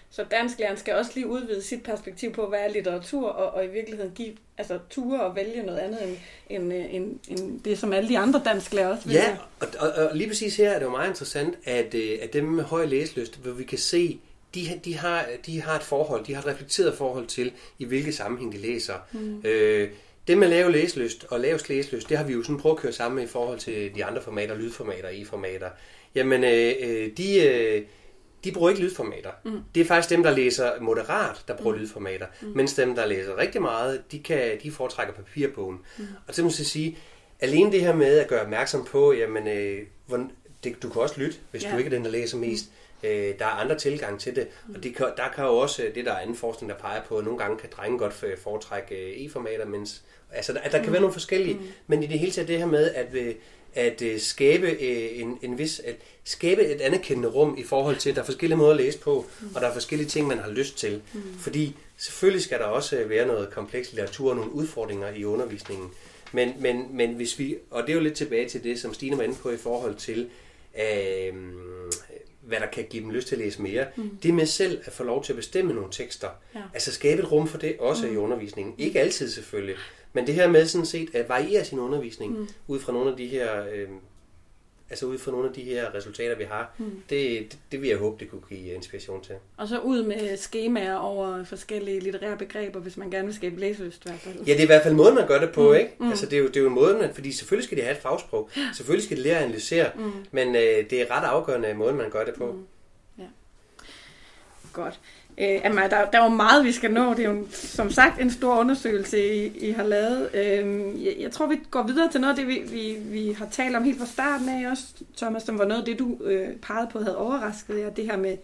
Så dansklæreren skal også lige udvide sit perspektiv på, hvad er litteratur, og, og i virkeligheden give, altså ture og vælge noget andet end, end, end, end det, som alle de andre dansklærere også vælger. Ja, og, og, og lige præcis her er det jo meget interessant, at, at dem med høj læselyst, hvor vi kan se, de, de, har, de har et forhold, de har et reflekteret forhold til, i hvilke sammenhæng de læser. Mm. Øh, det med lav læselyst og lavest læselyst, det har vi jo sådan prøvet at køre sammen med i forhold til de andre formater, lydformater, e-formater. Jamen, øh, de... Øh, De bruger ikke lydformater. Mm. Det er faktisk dem, der læser moderat, der bruger mm. lydformater. Mm. Mens dem, der læser rigtig meget, de, kan, de foretrækker papirbogen. Mm. Og så må jeg sige, alene det her med at gøre opmærksom på, jamen, øh, det, du kan også lytte, hvis yeah. du ikke er den, der læser mest. Mm. Øh, der er andre tilgang til det. Mm. Og det kan, der kan jo også, det der er anden forskning, der peger på, at nogle gange kan drenge godt foretrække e-formater, mens, altså der, der kan mm. være nogle forskellige. Mm. Men i det hele taget det her med, at øh, at øh, skabe øh, en, en vis at skabe et anerkendende rum i forhold til, at der er forskellige måder at læse på, mm. og der er forskellige ting, man har lyst til. Mm. Fordi selvfølgelig skal der også være noget kompleks litteratur og nogle udfordringer i undervisningen. Men, men, men hvis vi, og det er jo lidt tilbage til det, som Stine var inde på i forhold til, øh, hvad der kan give dem lyst til at læse mere, mm. det med selv at få lov til at bestemme nogle tekster. Ja. Altså skabe et rum for det også mm. i undervisningen. Ikke altid selvfølgelig. Men det her med sådan set at variere sin undervisning mm. ud fra nogle af de her øh, altså ud fra nogle af de her resultater vi har, mm. det, det, det vil jeg håbe det kunne give inspiration til. Og så ud med skemaer over forskellige litterære begreber, hvis man gerne vil skabe læselyst i hvert fald. Ja, det er i hvert fald måden man gør det på, mm. ikke? Mm. Altså det er jo det er jo måden, man, fordi selvfølgelig skal de have et fagsprog, selvfølgelig skal de lære at analysere, mm. men øh, det er ret afgørende måden man gør det på. Mm. Ja. Godt. Øh, Amma, der, der er jo meget, vi skal nå. Det er jo som sagt en stor undersøgelse, I, I har lavet. Øh, jeg, jeg tror, vi går videre til noget af det, vi, vi, vi har talt om helt fra starten af også, Thomas, som var noget af det, du øh, pegede på, havde overrasket jer. Det her med,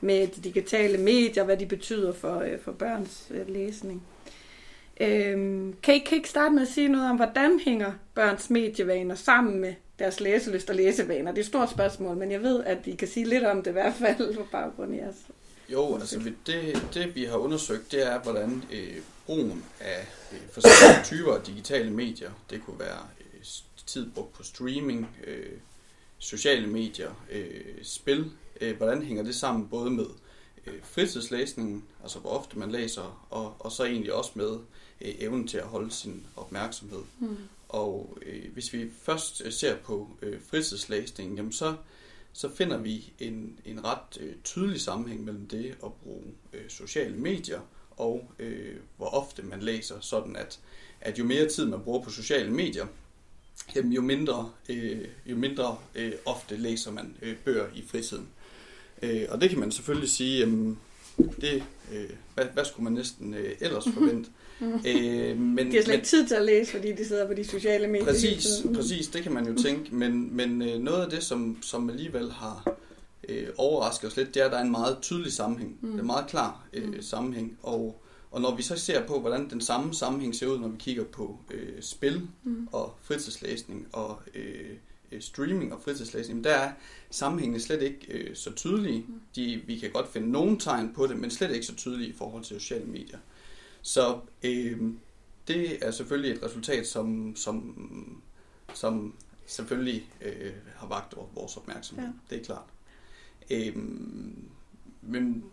med de digitale medier, hvad de betyder for, øh, for børns øh, læsning. Øh, kan I, kan I starte med at sige noget om, hvordan hænger børns medievaner sammen med deres læselyst og læsevaner? Det er et stort spørgsmål, men jeg ved, at I kan sige lidt om det i hvert fald på baggrund af jeres. Jo, altså det, det vi har undersøgt, det er, hvordan øh, brugen af øh, forskellige typer af digitale medier, det kunne være øh, tid brugt på streaming, øh, sociale medier, øh, spil, øh, hvordan hænger det sammen både med øh, fritidslæsningen, altså hvor ofte man læser, og, og så egentlig også med øh, evnen til at holde sin opmærksomhed. Mm. Og øh, hvis vi først ser på øh, fritidslæsningen, jamen så... så finder vi en, en ret øh, tydelig sammenhæng mellem det at bruge øh, sociale medier og øh, hvor ofte man læser, sådan at, at jo mere tid man bruger på sociale medier, jamen, jo mindre, øh, jo mindre øh, ofte læser man øh, bøger i fritiden. Øh, og det kan man selvfølgelig sige, jamen, det, øh, hvad, hvad skulle man næsten øh, ellers forvente? Øh, men, det er slet ikke tid til at læse, fordi de sidder på de sociale medier. Præcis, præcis, det kan man jo tænke. Men, men øh, noget af det, som, som alligevel har øh, overrasket os lidt, det er, at der er en meget tydelig sammenhæng. Mm. Det er en meget klar øh, sammenhæng. Og, og når vi så ser på, hvordan den samme sammenhæng ser ud, når vi kigger på øh, spil mm. og fritidslæsning og øh, streaming og fritidslæsning, der er sammenhængene slet ikke øh, så tydelige. De, vi kan godt finde nogle tegn på det, men slet ikke så tydelige i forhold til sociale medier. Så øh, det er selvfølgelig et resultat, som, som, som selvfølgelig øh, har vakt over vores opmærksomhed. Ja. Det er klart. Øh, men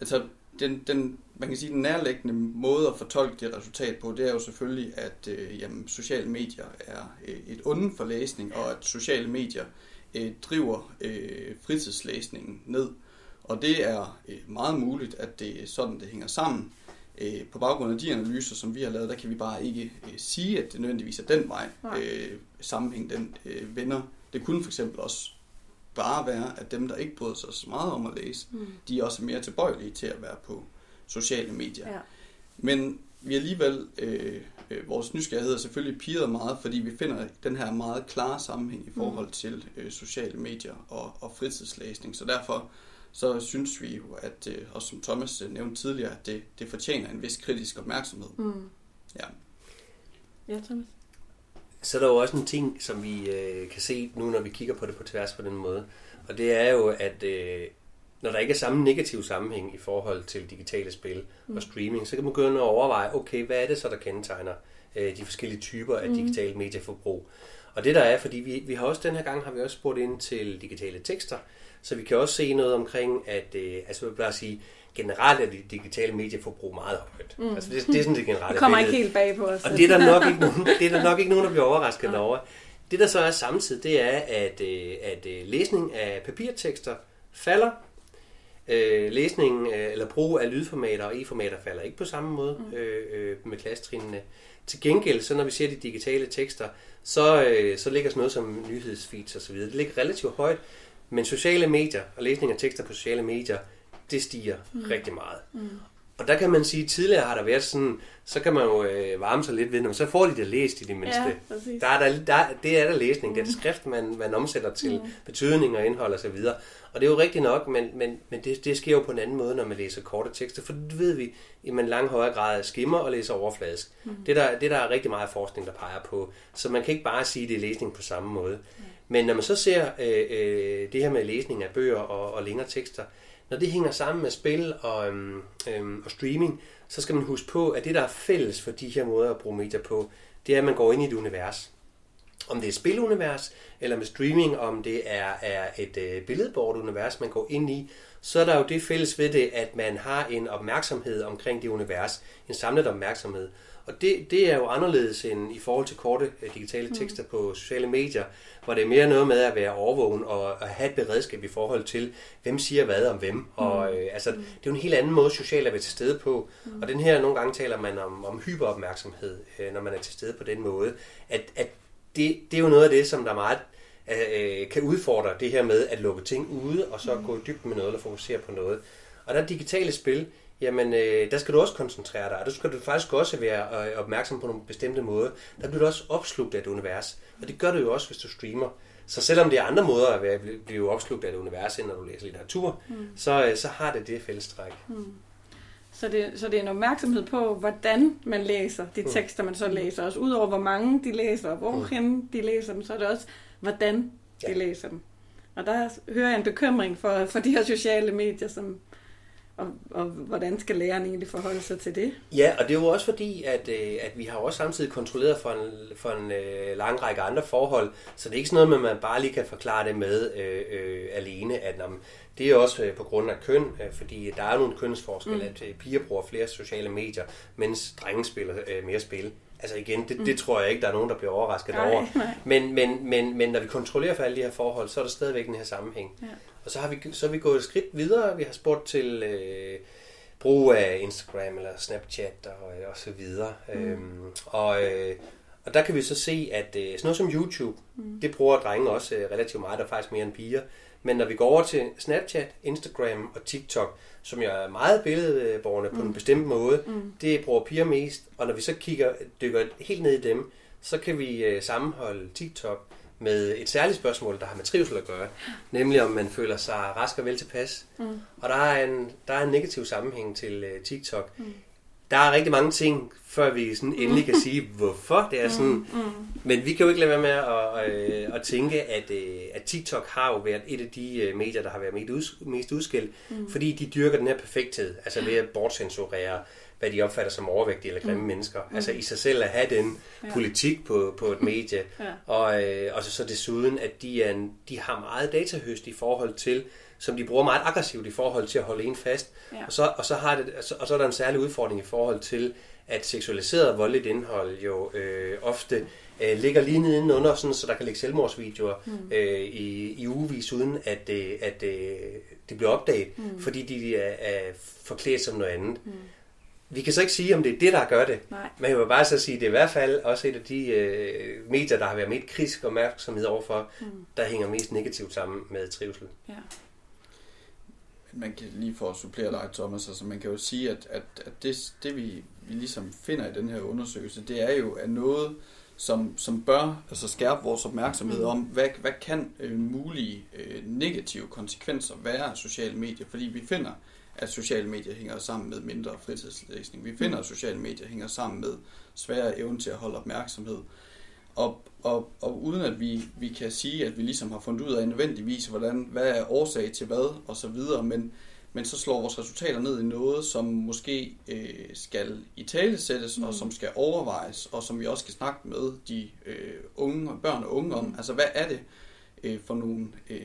altså, den, den, man kan sige, den nærliggende måde at fortolke det resultat på, det er jo selvfølgelig, at øh, jamen, sociale medier er øh, et onde for læsning, og at sociale medier øh, driver øh, fritidslæsningen ned. Og det er øh, meget muligt, at det er sådan, det hænger sammen. På baggrund af de analyser, som vi har lavet, der kan vi bare ikke øh, sige, at det nødvendigvis er den vej øh, sammenhæng, den øh, vender. Det kunne for eksempel også bare være, at dem, der ikke bryder sig så meget om at læse, mm. de er også mere tilbøjelige til at være på sociale medier. Ja. Men vi alligevel, øh, øh, vores nysgerrighed er selvfølgelig pirret meget, fordi vi finder den her meget klare sammenhæng i forhold til øh, sociale medier og, og fritidslæsning. Så derfor så synes vi jo, at, og som Thomas nævnte tidligere, at det, det fortjener en vis kritisk opmærksomhed. Mm. Ja. Ja, Thomas. Så er der jo også en ting, som vi øh, kan se nu, når vi kigger på det på tværs på den måde. Og det er jo, at øh, når der ikke er samme negativ sammenhæng i forhold til digitale spil mm. og streaming, så kan man gå ind og overveje, okay, hvad er det så, der kendetegner øh, de forskellige typer af mm. digitale medieforbrug. Og det der er, fordi vi, vi har også den her gang, har vi også spurgt ind til digitale tekster, så vi kan også se noget omkring, at øh, altså, jeg vil bare sige, generelt er det digitale medieforbrug meget højt. Mm. Altså det, det er sådan det generelle. Det kommer billede. Ikke helt bag på os. Og det er der nok ikke nogen, det er der nok ikke nogen, der bliver overrasket ja. Over. Det der så er samtidig, det er, at, at læsning af papirtekster falder. Læsningen eller brug af lydformater og e-formater falder ikke på samme måde mm. øh, med klassetrinene. Til gengæld, så når vi ser de digitale tekster, så, øh, så ligger sådan noget som nyhedsfeeds og så videre. Det ligger relativt højt, men sociale medier og læsning af tekster på sociale medier, det stiger mm. rigtig meget. Mm. Og der kan man sige, at tidligere har der været sådan, så kan man jo øh, varme sig lidt ved, når så får de det læst i det mindste. Ja, der er der, der, det er der læsning, mm. det er det skrift, man, man omsætter til mm. betydning og indhold og så videre. Og det er jo rigtigt nok, men, men, men det, det sker jo på en anden måde, når man læser korte tekster, for det ved vi, at man langt højere grad skimmer og læser overfladisk. Mm. Det, der, det der er rigtig meget forskning, der peger på, så man kan ikke bare sige, at det er læsning på samme måde. Mm. Men når man så ser øh, øh, det her med læsning af bøger og, og længere tekster, når det hænger sammen med spil og, øhm, øhm, og streaming, så skal man huske på, at det, der er fælles for de her måder at bruge medier på, det er, at man går ind i et univers. Om det er et spilunivers, eller med streaming, om det er, er et øh, billedbordunivers, man går ind i, så er der jo det fælles ved det, at man har en opmærksomhed omkring det univers, en samlet opmærksomhed. Og det, det er jo anderledes end i forhold til korte digitale tekster mm. på sociale medier, hvor det er mere noget med at være overvågen og at have et beredskab i forhold til, hvem siger hvad om hvem. Mm. Og, øh, altså, mm. det er jo en helt anden måde socialt at være til stede på. Mm. Og den her, nogle gange taler man om, om hyperopmærksomhed, øh, når man er til stede på den måde. At, at det, det er jo noget af det, som der meget øh, kan udfordre det her med at lukke ting ude og så mm. gå dybt med noget eller fokusere på noget. Og der er digitale spil. Jamen, øh, der skal du også koncentrere dig, og der skal du faktisk også være øh, opmærksom på nogle bestemte måder. Der bliver du også opslugt af et univers, og det gør du jo også, hvis du streamer. Så selvom det er andre måder at være, blive opslugt af et univers, end når du læser litteratur, mm. så, øh, så har det det fællestræk. Mm. Så, det, så det er en opmærksomhed på, hvordan man læser de tekster, man så læser. Også udover hvor mange de læser, og hvorhenne de læser dem, så er det også, hvordan de ja. Læser dem. Og der hører jeg en bekymring for, for de her sociale medier, som... Og, og hvordan skal lærerne egentlig forholde sig til det? Ja, og det er jo også fordi, at, at vi har også samtidig kontrolleret for en, for en øh, lang række andre forhold, så det er ikke sådan noget, man bare lige kan forklare det med øh, øh, alene, at jamen, det er også øh, på grund af køn, øh, fordi der er nogle kønsforskelle, mm. at øh, piger bruger flere sociale medier, mens drenge spiller øh, mere spil. Altså igen, det, mm. det tror jeg ikke, der er nogen, der bliver overrasket nej, over. Nej. Men, men, men, men når vi kontrollerer for alle de her forhold, så er der stadigvæk den her sammenhæng. Ja. Og så har vi, så er vi gået et skridt videre. Vi har spurgt til øh, brug af Instagram eller Snapchat og, og så videre. Mm. Øhm, og, øh, og der kan vi så se, at øh, sådan noget som YouTube, mm. det bruger drenge også øh, relativt meget, der er faktisk mere end piger. Men når vi går over til Snapchat, Instagram og TikTok, som jo er meget billedbårende på mm. en bestemt måde, mm. det bruger piger mest. Og når vi så kigger, dykker helt ned i dem, så kan vi øh, sammenholde TikTok med et særligt spørgsmål, der har med trivsel at gøre, nemlig om man føler sig rask og vel tilpas. Mm. Og der er, en, der er en negativ sammenhæng til uh, TikTok. Mm. Der er rigtig mange ting, før vi sådan endelig kan sige, hvorfor det er sådan. Mm. Mm. Men vi kan jo ikke lade være med at, øh, at tænke, at, øh, at TikTok har jo været et af de øh, medier, der har været mest udskilt, mm. fordi de dyrker den her perfekthed, altså ved at bortcensurere, hvad de opfatter som overvægtige eller grimme mm. mennesker. Altså i sig selv at have den ja. Politik på, på et medie. Ja. Og, øh, og så, så desuden, at de, er en, de har meget datahøst i forhold til, som de bruger meget aggressivt i forhold til at holde en fast. Ja. Og, så, og, så har det, og så er der en særlig udfordring i forhold til, at seksualiseret voldeligt indhold jo øh, ofte øh, ligger lige nedenunder, sådan, så der kan ligge selvmordsvideoer mm. øh, i, i ugevis, uden at, øh, at øh, det bliver opdaget, mm. fordi de er, er forklædt som noget andet. Mm. Vi kan så ikke sige, om det er det, der gør det. Nej. Men jeg vil bare så sige, at det er i hvert fald også et af de øh, medier, der har været mest kritisk opmærksomhed overfor, mm. der hænger mest negativt sammen med trivsel. Ja. Man kan lige for at supplere dig, Thomas, altså man kan jo sige, at, at, at det, det vi, vi ligesom finder i den her undersøgelse, det er jo at noget, som, som bør altså skærpe vores opmærksomhed om, hvad, hvad kan øh, mulige øh, negative konsekvenser være af sociale medier, fordi vi finder, at sociale medier hænger sammen med mindre fritidslæsning. Vi finder, at sociale medier hænger sammen med sværere evne til at holde opmærksomhed. Og, og, og uden at vi, vi kan sige, at vi ligesom har fundet ud af nødvendigvis, hvordan, hvad er årsag til hvad og så videre, men, men så slår vores resultater ned i noget, som måske øh, skal italesættes, mm. og som skal overvejes, og som vi også skal snakke med de øh, unge og børn og unge om. Altså, hvad er det øh, for nogle øh,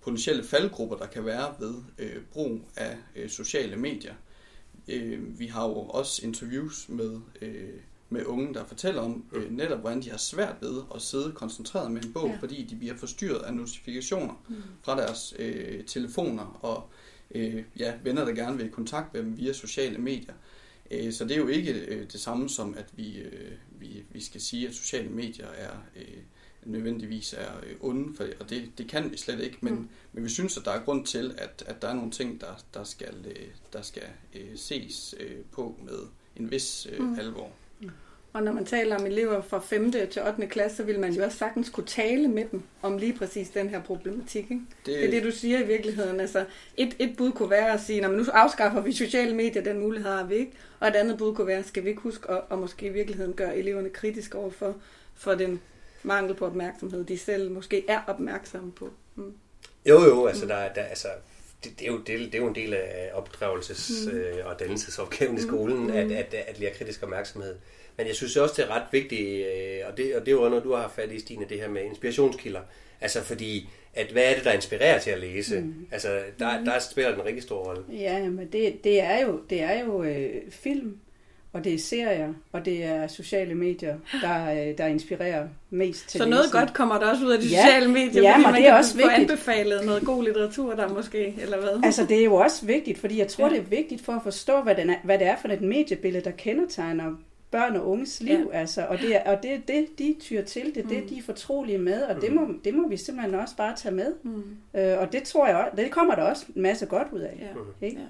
potentielle faldgrupper, der kan være ved øh, brug af øh, sociale medier? Øh, vi har jo også interviews med... Øh, med unge, der fortæller om øh, netop, hvordan de har svært ved at sidde koncentreret med en bog, ja. fordi de bliver forstyrret af notifikationer mm. fra deres øh, telefoner, og øh, ja, venner, der gerne vil i kontakt med dem via sociale medier. Øh, så det er jo ikke øh, det samme som, at vi, øh, vi, vi skal sige, at sociale medier er, øh, nødvendigvis er øh, onde, for, og det, det kan vi slet ikke, men, mm. men vi synes, at der er grund til, at, at der er nogle ting, der, der skal, øh, der skal øh, ses øh, på med en vis øh, mm. alvor. Og når man taler om elever fra femte til ottende klasse, så vil man jo også sagtens kunne tale med dem om lige præcis den her problematik. Ikke? Det... det er det, du siger i virkeligheden. Altså, et, et bud kunne være at sige, at nu afskaffer vi sociale medier, den mulighed har vi ikke. Og et andet bud kunne være, skal vi ikke huske at, og måske i virkeligheden gøre eleverne kritiske over for, for den mangel på opmærksomhed, de selv måske er opmærksomme på. Mm. Jo, jo, altså mm. der, der altså... Det, det, er jo, det, det er jo en del af opdragelses- mm. øh, og dannelsesopgaven mm. i skolen, mm. at, at, at lære kritisk opmærksomhed. Men jeg synes også, det er ret vigtigt, øh, og, det, og det er jo noget, du har fat i, Stine, det her med inspirationskilder. Altså fordi, at hvad er det, der inspirerer til at læse? Mm. Altså, der, der spiller den en rigtig stor rolle. Ja, men det, det er jo, det er jo øh, film, og det er serier, og det er sociale medier, der, øh, der inspirerer mest til. Så noget læsen. Godt kommer der også ud af de ja. sociale medier, ja, fordi man det er kan også få vigtigt. Anbefalet noget god litteratur der måske, eller hvad? Altså det er jo også vigtigt, fordi jeg tror, ja. det er vigtigt for at forstå, hvad, den er, hvad det er for et mediebillede, der kendetegner børn og unges liv, ja. altså, og det er og det, er det, de tyr til, det er det, mm. de er fortrolige med, og det må, det må vi simpelthen også bare tage med. Mm. Øh, og det tror jeg også, det kommer der også en masse godt ud af. Ja. Ikke? Ja.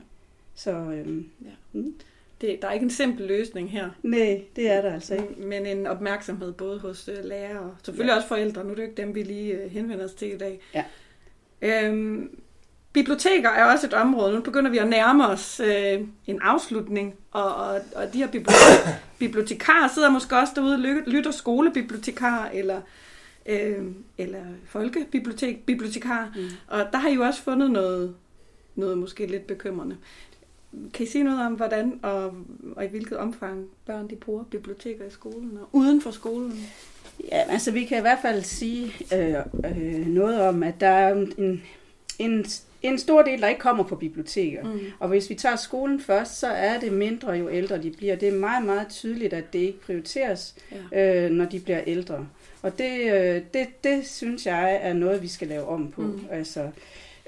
Så, øhm, ja. Mm. Det, der er ikke en simpel løsning her. Nej, det er der altså ikke. Men en opmærksomhed både hos lærere og selvfølgelig ja. også forældre. Nu er det jo ikke dem, vi lige henvender os til i dag. Ja. Øhm, biblioteker er også et område. Nu begynder vi at nærme os øh, en afslutning. Og, og, og de her bibliotek- bibliotekarer sidder måske også derude og lytter, skolebibliotekarer eller, øh, eller folkebibliotekarer. Mm. Og der har I jo også fundet noget, noget måske lidt bekymrende. Kan I sige noget om, hvordan og, og i hvilket omfang børn de bruger biblioteker i skolen og uden for skolen? Ja, altså vi kan i hvert fald sige øh, øh, noget om, at der er en, en, en stor del, der ikke kommer på biblioteker. Mm. Og hvis vi tager skolen først, så er det mindre, jo ældre de bliver. Det er meget, meget tydeligt, at det ikke prioriteres, ja. øh, når de bliver ældre. Og det, øh, det, det synes jeg er noget, vi skal lave om på. Mm. Altså...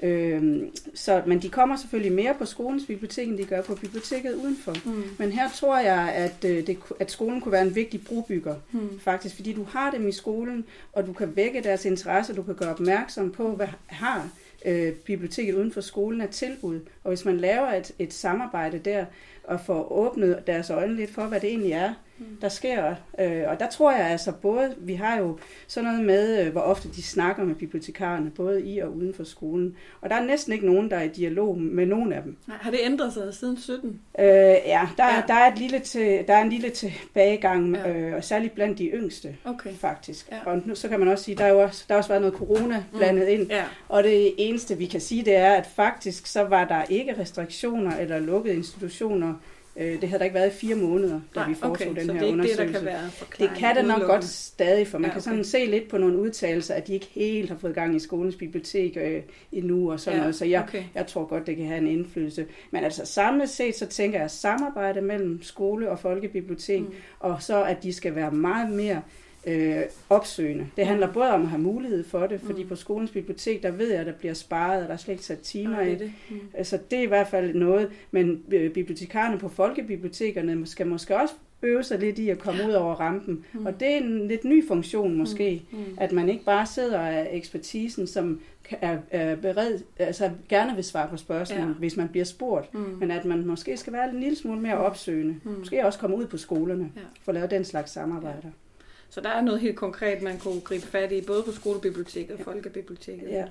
Øhm, så, men de kommer selvfølgelig mere på skolens bibliotek, end de gør på biblioteket udenfor. Mm. Men her tror jeg, at, øh, det, at skolen kunne være en vigtig brobygger, mm. faktisk, fordi du har dem i skolen, og du kan vække deres interesse, du kan gøre opmærksom på, hvad har øh, biblioteket uden for skolen af tilbud. Og hvis man laver et, et samarbejde der, og får åbnet deres øjne lidt for, hvad det egentlig er, der sker. Øh, og der tror jeg altså både, vi har jo sådan noget med, øh, hvor ofte de snakker med bibliotekarerne, både i og uden for skolen. Og der er næsten ikke nogen, der er i dialog med nogen af dem. Har det ændret sig siden sytten? Øh, ja, der, ja. Der, er et lille til, der er en lille tilbagegang, ja. øh, og særligt blandt de yngste, okay. faktisk. Ja. Og nu, så kan man også sige, der er jo også, der er også været noget corona blandet mm. ind. Ja. Og det eneste, vi kan sige, det er, at faktisk så var der ikke restriktioner eller lukkede institutioner. Det havde der ikke været i fire måneder, da Nej, vi foretog okay, den her det undersøgelse. Det, der kan være det kan det nok godt stadig, for man ja, okay. kan sådan se lidt på nogle udtalelser, at de ikke helt har fået gang i skolens bibliotek øh, endnu og sådan ja, noget. Så jeg, okay. jeg tror godt, det kan have en indflydelse. Men altså samlet set, så tænker jeg samarbejde mellem skole og folkebibliotek, mm. og så at de skal være meget mere øh, opsøgende. Det handler både om at have mulighed for det, fordi mm. på skolens bibliotek, der ved jeg, at der bliver sparet, og der er slet ikke sat timer okay, i det. Mm. Så altså, det er i hvert fald noget, men bibliotekarerne på folkebibliotekerne skal måske også øve sig lidt i at komme ud over rampen. Mm. Og det er en lidt ny funktion måske, mm. Mm. at man ikke bare sidder af ekspertisen, som er, er bered, altså gerne vil svare på spørgsmål, ja. hvis man bliver spurgt, mm. men at man måske skal være en lille smule mere opsøgende. Mm. Måske også komme ud på skolerne, ja. for at lave den slags samarbejder. Ja. Så der er noget helt konkret, man kunne gribe fat i, både på skolebiblioteket og folkebiblioteket. Ja.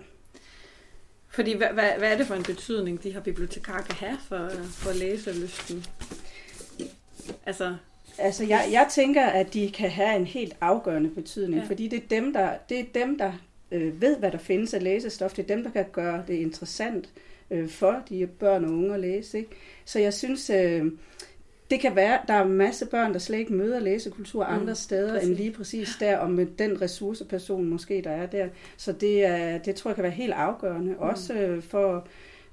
Fordi hvad, hvad, hvad er det for en betydning, de her bibliotekarer kan have for, for læselysten? Altså... Altså, jeg, jeg tænker, at de kan have en helt afgørende betydning, ja. Fordi det er dem, der, det er dem, der øh, ved, hvad der findes af læsestof. Det er dem, der kan gøre det interessant øh, for de børn og unge at læse. Ikke? Så jeg synes, øh, det kan være, der er en masse børn, der slet ikke møder læsekultur andre mm, steder præcis. End lige præcis der, og med den ressourceperson måske, der er der. Så det, er, det tror jeg kan være helt afgørende, mm. også øh, for...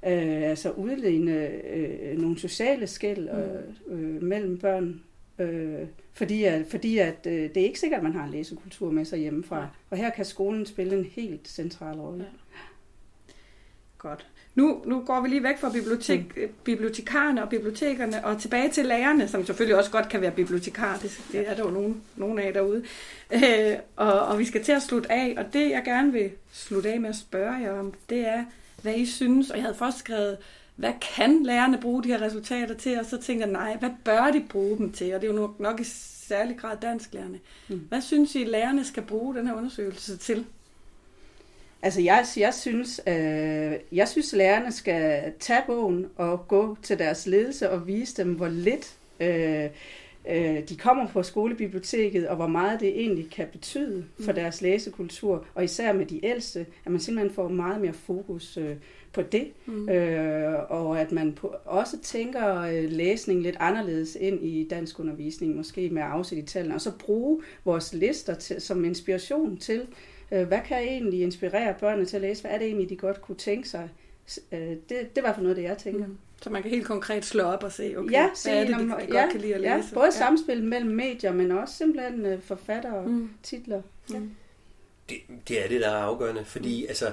Øh, altså udligne øh, nogle sociale skel øh, øh, mellem børn, øh, fordi at, fordi at øh, det er ikke sikkert, at man har en læsekultur med sig hjemmefra. Ja. Og her kan skolen spille en helt central rolle. Ja. Godt. Nu, nu går vi lige væk fra bibliotek, mm. bibliotekarerne og bibliotekerne og tilbage til lærerne, som selvfølgelig også godt kan være bibliotekarer. Det, det ja. Er der jo nogen, nogen af derude. Øh, og, og vi skal til at slutte af, og det jeg gerne vil slutte af med at spørge jer om, det er, hvad I synes, og jeg havde først skrevet, hvad kan lærerne bruge de her resultater til, og så tænker jeg, nej, hvad bør de bruge dem til, og det er jo nok i særlig grad dansklærerne. Mm. Hvad synes I, lærerne skal bruge den her undersøgelse til? Altså, jeg, jeg, synes, øh, jeg synes, lærerne skal tage bogen og gå til deres ledelse og vise dem, hvor lidt øh, øh, de kommer på skolebiblioteket, og hvor meget det egentlig kan betyde for deres læsekultur, og især med de ældste, at man simpelthen får meget mere fokus øh, på det, mm. øh, og at man på, også tænker øh, læsning lidt anderledes ind i dansk undervisning, måske med afsæt i tallene, og så bruge vores lister til, som inspiration til, øh, hvad kan egentlig inspirere børnene til at læse, hvad er det egentlig, de godt kunne tænke sig. Øh, det, det er i hvert fald noget, det jeg tænker. Mm. Så man kan helt konkret slå op og se, okay, ja, se, hvad er det, de godt ja, kan lide at læse? Ja, både ja. Samspil mellem medier, men også simpelthen forfattere og mm. titler. Ja. Det, det er det, der er afgørende, fordi mm. altså,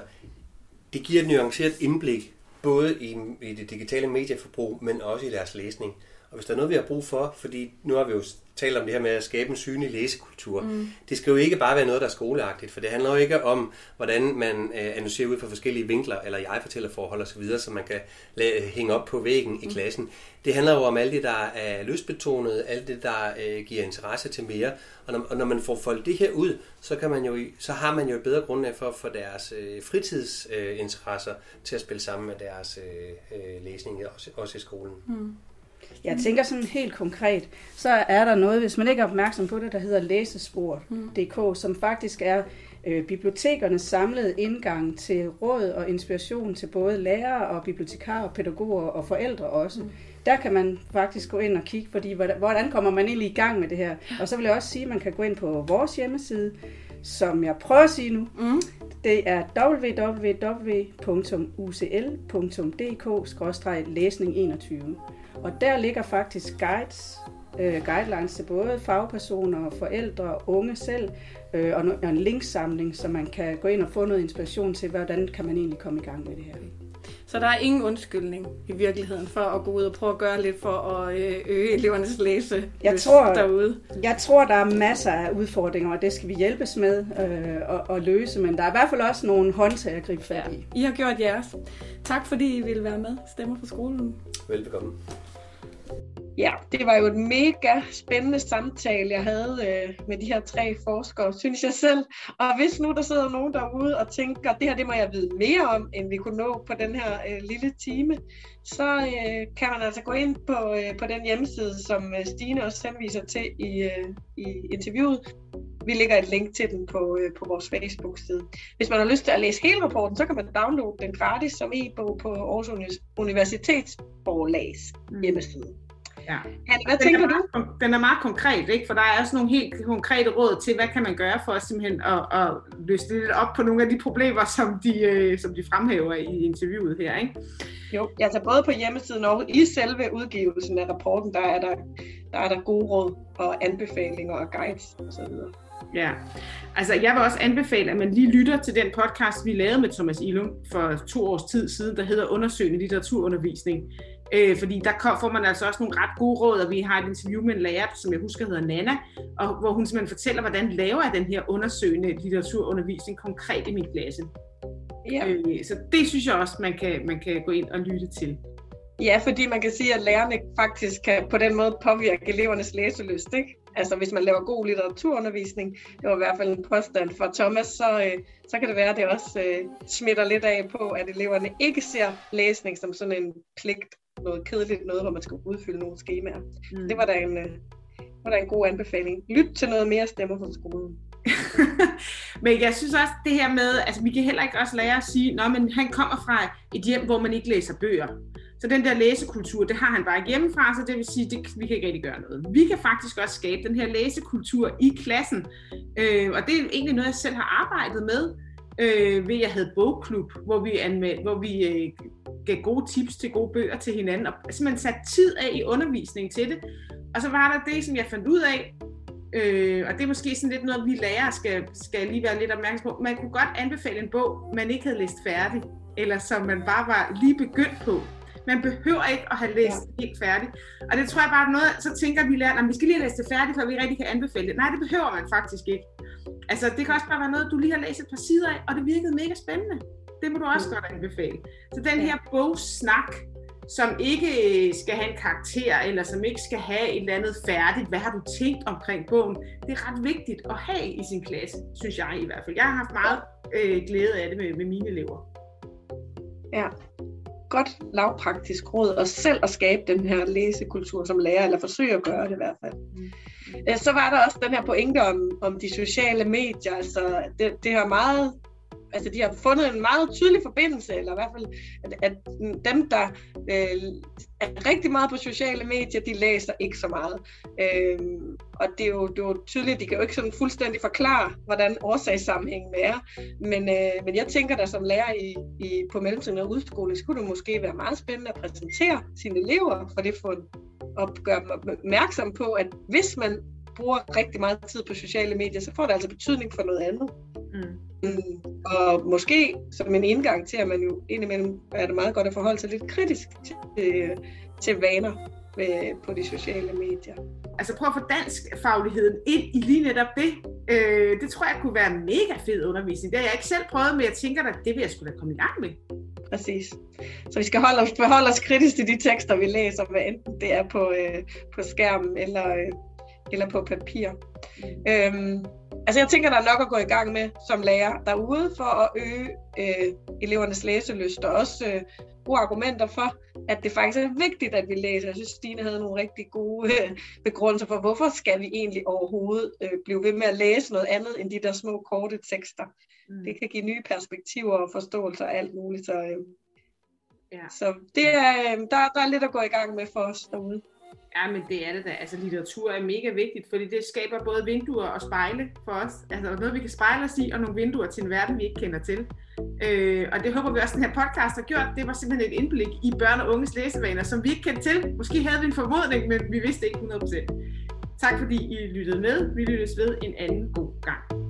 det giver et nuanceret indblik, både i, i det digitale medieforbrug, men også i deres læsning. Og hvis der er noget, vi har brug for, fordi nu har vi jo talt om det her med at skabe en synlig læsekultur, mm. det skal jo ikke bare være noget, der er skoleagtigt, for det handler jo ikke om, hvordan man øh, analyserer ud fra forskellige vinkler, eller jeg-fortællerforhold osv., som man kan lade, hænge op på væggen i klassen. Mm. Det handler jo om alt det, der er lystbetonet, alt det, der øh, giver interesse til mere, og når, og når man får folket det her ud, så, kan man jo, så har man jo et bedre grundlag for at få deres øh, fritidsinteresser øh, til at spille sammen med deres øh, læsning, også, også i skolen. Mm. Jeg tænker sådan helt konkret, så er der noget, hvis man ikke er opmærksom på det, der hedder læsespor punktum d k, som faktisk er øh, bibliotekernes samlede indgang til råd og inspiration til både lærere og bibliotekarer, pædagoger og forældre også. Mm. Der kan man faktisk gå ind og kigge, fordi hvordan kommer man egentlig i gang med det her? Og så vil jeg også sige, at man kan gå ind på vores hjemmeside, som jeg prøver at sige nu. Mm. Det er w w w punktum u c l punktum d k skråstreg læsning enogtyve. Og der ligger faktisk guides, øh, guidelines til både fagpersoner, forældre og unge selv, øh, og, no- og en linksamling, så man kan gå ind og få noget inspiration til, hvordan kan man egentlig komme i gang med det her. Så der er ingen undskyldning i virkeligheden for at gå ud og prøve at gøre lidt for at øge elevernes læse jeg tror, derude? Jeg tror, der er masser af udfordringer, og det skal vi hjælpes med at øh, løse, men der er i hvert fald også nogle håndtag at gribe fat i. Ja, I har gjort jeres. Tak fordi I ville være med. Stemmer fra Skolen. Velbekomme. Ja, det var jo et mega spændende samtale, jeg havde øh, med de her tre forskere, synes jeg selv. Og hvis nu der sidder nogen derude og tænker, det her det må jeg vide mere om, end vi kunne nå på den her øh, lille time, så øh, kan man altså gå ind på, øh, på den hjemmeside, som øh, Stine også henviser til i, øh, i interviewet. Vi lægger et link til den på, øh, på vores Facebook-side. Hvis man har lyst til at læse hele rapporten, så kan man downloade den gratis som e-bog på Aarhus Universitetsforlags hjemmeside. Ja. Anna, hvad den tænker du? Meget, den er meget konkret, ikke? For der er også nogle helt konkrete råd til, hvad kan man gøre for simpelthen at, at løsne lidt op på nogle af de problemer, som de, øh, som de fremhæver i interviewet her, ikke? Jo, altså både på hjemmesiden og i selve udgivelsen af rapporten, der er der, der, er der gode råd og anbefalinger og guides og så videre. Ja, altså jeg vil også anbefale, at man lige lytter til den podcast, vi lavede med Thomas Illum for to års tid siden, der hedder Undersøgende Litteraturundervisning. Øh, fordi der kom, får man altså også nogle ret gode råd, og vi har et interview med en lærer, som jeg husker hedder Nana, og hvor hun simpelthen fortæller, hvordan laver jeg den her undersøgende litteraturundervisning konkret i min klasse. Ja. Øh, så det synes jeg også, man kan, man kan gå ind og lytte til. Ja, fordi man kan sige, at lærerne faktisk kan på den måde påvirke elevernes læselyst, ikke? Altså hvis man laver god litteraturundervisning, det var i hvert fald en påstand for Thomas, så, øh, så kan det være, at det også øh, smitter lidt af på, at eleverne ikke ser læsning som sådan en pligt, noget kedeligt, noget hvor man skal udfylde nogle skemaer. Mm. Det var da en, øh, var da en god anbefaling. Lyt til noget mere Stemmer fra Skolen. Men jeg synes også det her med, altså vi kan heller ikke også lære at sige, nå, men han kommer fra et hjem, hvor man ikke læser bøger. Så den der læsekultur, det har han bare hjemmefra, så det vil sige, det, vi kan ikke rigtig gøre noget. Vi kan faktisk også skabe den her læsekultur i klassen, øh, og det er egentlig noget, jeg selv har arbejdet med, øh, ved jeg havde bogklub, hvor vi, anmeld, hvor vi øh, gav gode tips til gode bøger til hinanden, og simpelthen satte tid af i undervisningen til det. Og så var der det, som jeg fandt ud af, øh, og det er måske sådan lidt noget, vi lærere skal, skal lige være lidt opmærksom på. Man kunne godt anbefale en bog, man ikke havde læst færdig, eller som man bare var lige begyndt på. Man behøver ikke at have læst ja. helt færdigt. Og det tror jeg bare er noget, så tænker vi lærer, at vi skal lige læse det færdigt, for vi rigtig kan anbefale det. Nej, det behøver man faktisk ikke. Altså, det kan også bare være noget, du lige har læst et par sider af, og det virkede mega spændende. Det må du også godt anbefale. Så den her bogsnak, som ikke skal have en karakter, eller som ikke skal have et eller andet færdigt, hvad har du tænkt omkring bogen, det er ret vigtigt at have i sin klasse, synes jeg i hvert fald. Jeg har haft meget øh, glæde af det med, med mine elever. Ja. Godt lavpraktisk råd, og selv at skabe den her læsekultur som lærer, eller forsøge at gøre det i hvert fald. Mm. Så var der også den her pointe om, om de sociale medier, altså det, det her meget, altså de har fundet en meget tydelig forbindelse, eller i hvert fald, at, at dem, der øh, er rigtig meget på sociale medier, de læser ikke så meget. Øh, og det er, jo, det er jo tydeligt, de kan jo ikke sådan fuldstændig forklare, hvordan årsagssammenhængen er. Men, øh, men jeg tænker da som lærer i, i, på mellemtrinnet og udskoling, skulle det måske være meget spændende at præsentere sine elever for det fund, og gøre dem opmærksom på, at hvis man bruger rigtig meget tid på sociale medier, så får det altså betydning for noget andet. Mm. Mm, og måske som en indgang til, at man jo indimellem er det meget godt at forholde sig lidt kritisk til, til vaner med, på de sociale medier. Altså prøv at få dansk fagligheden ind i lige netop det. Øh, det tror jeg kunne være en mega fed undervisning. Det har jeg ikke selv prøvet, men jeg tænker da, det vil jeg sgu da komme i gang med. Præcis. Så vi skal holde os, beholde os kritisk til de tekster, vi læser, hvad enten det er på, øh, på skærmen eller, øh, eller på papir. Mm. Øhm, Altså jeg tænker, der er nok at gå i gang med som lærer derude for at øge øh, elevernes læselyst, og også øh, bruge argumenter for, at det faktisk er vigtigt, at vi læser. Jeg synes, Stine havde nogle rigtig gode øh, begrundelser for, hvorfor skal vi egentlig overhovedet øh, blive ved med at læse noget andet end de der små korte tekster. Mm. Det kan give nye perspektiver og forståelser og alt muligt. Så, øh, ja. så det er, øh, der, der er lidt at gå i gang med for os derude. Ja, men det er det da. Altså litteratur er mega vigtigt, fordi det skaber både vinduer og spejle for os. Altså noget, vi kan spejle os i, og nogle vinduer til en verden, vi ikke kender til. Øh, og det håber vi også, den her podcast har gjort. Det var simpelthen et indblik i børn og unges læsevaner, som vi ikke kendte til. Måske havde vi en formodning, men vi vidste ikke hundrede procent. Tak fordi I lyttede med. Vi lyttes ved en anden god gang.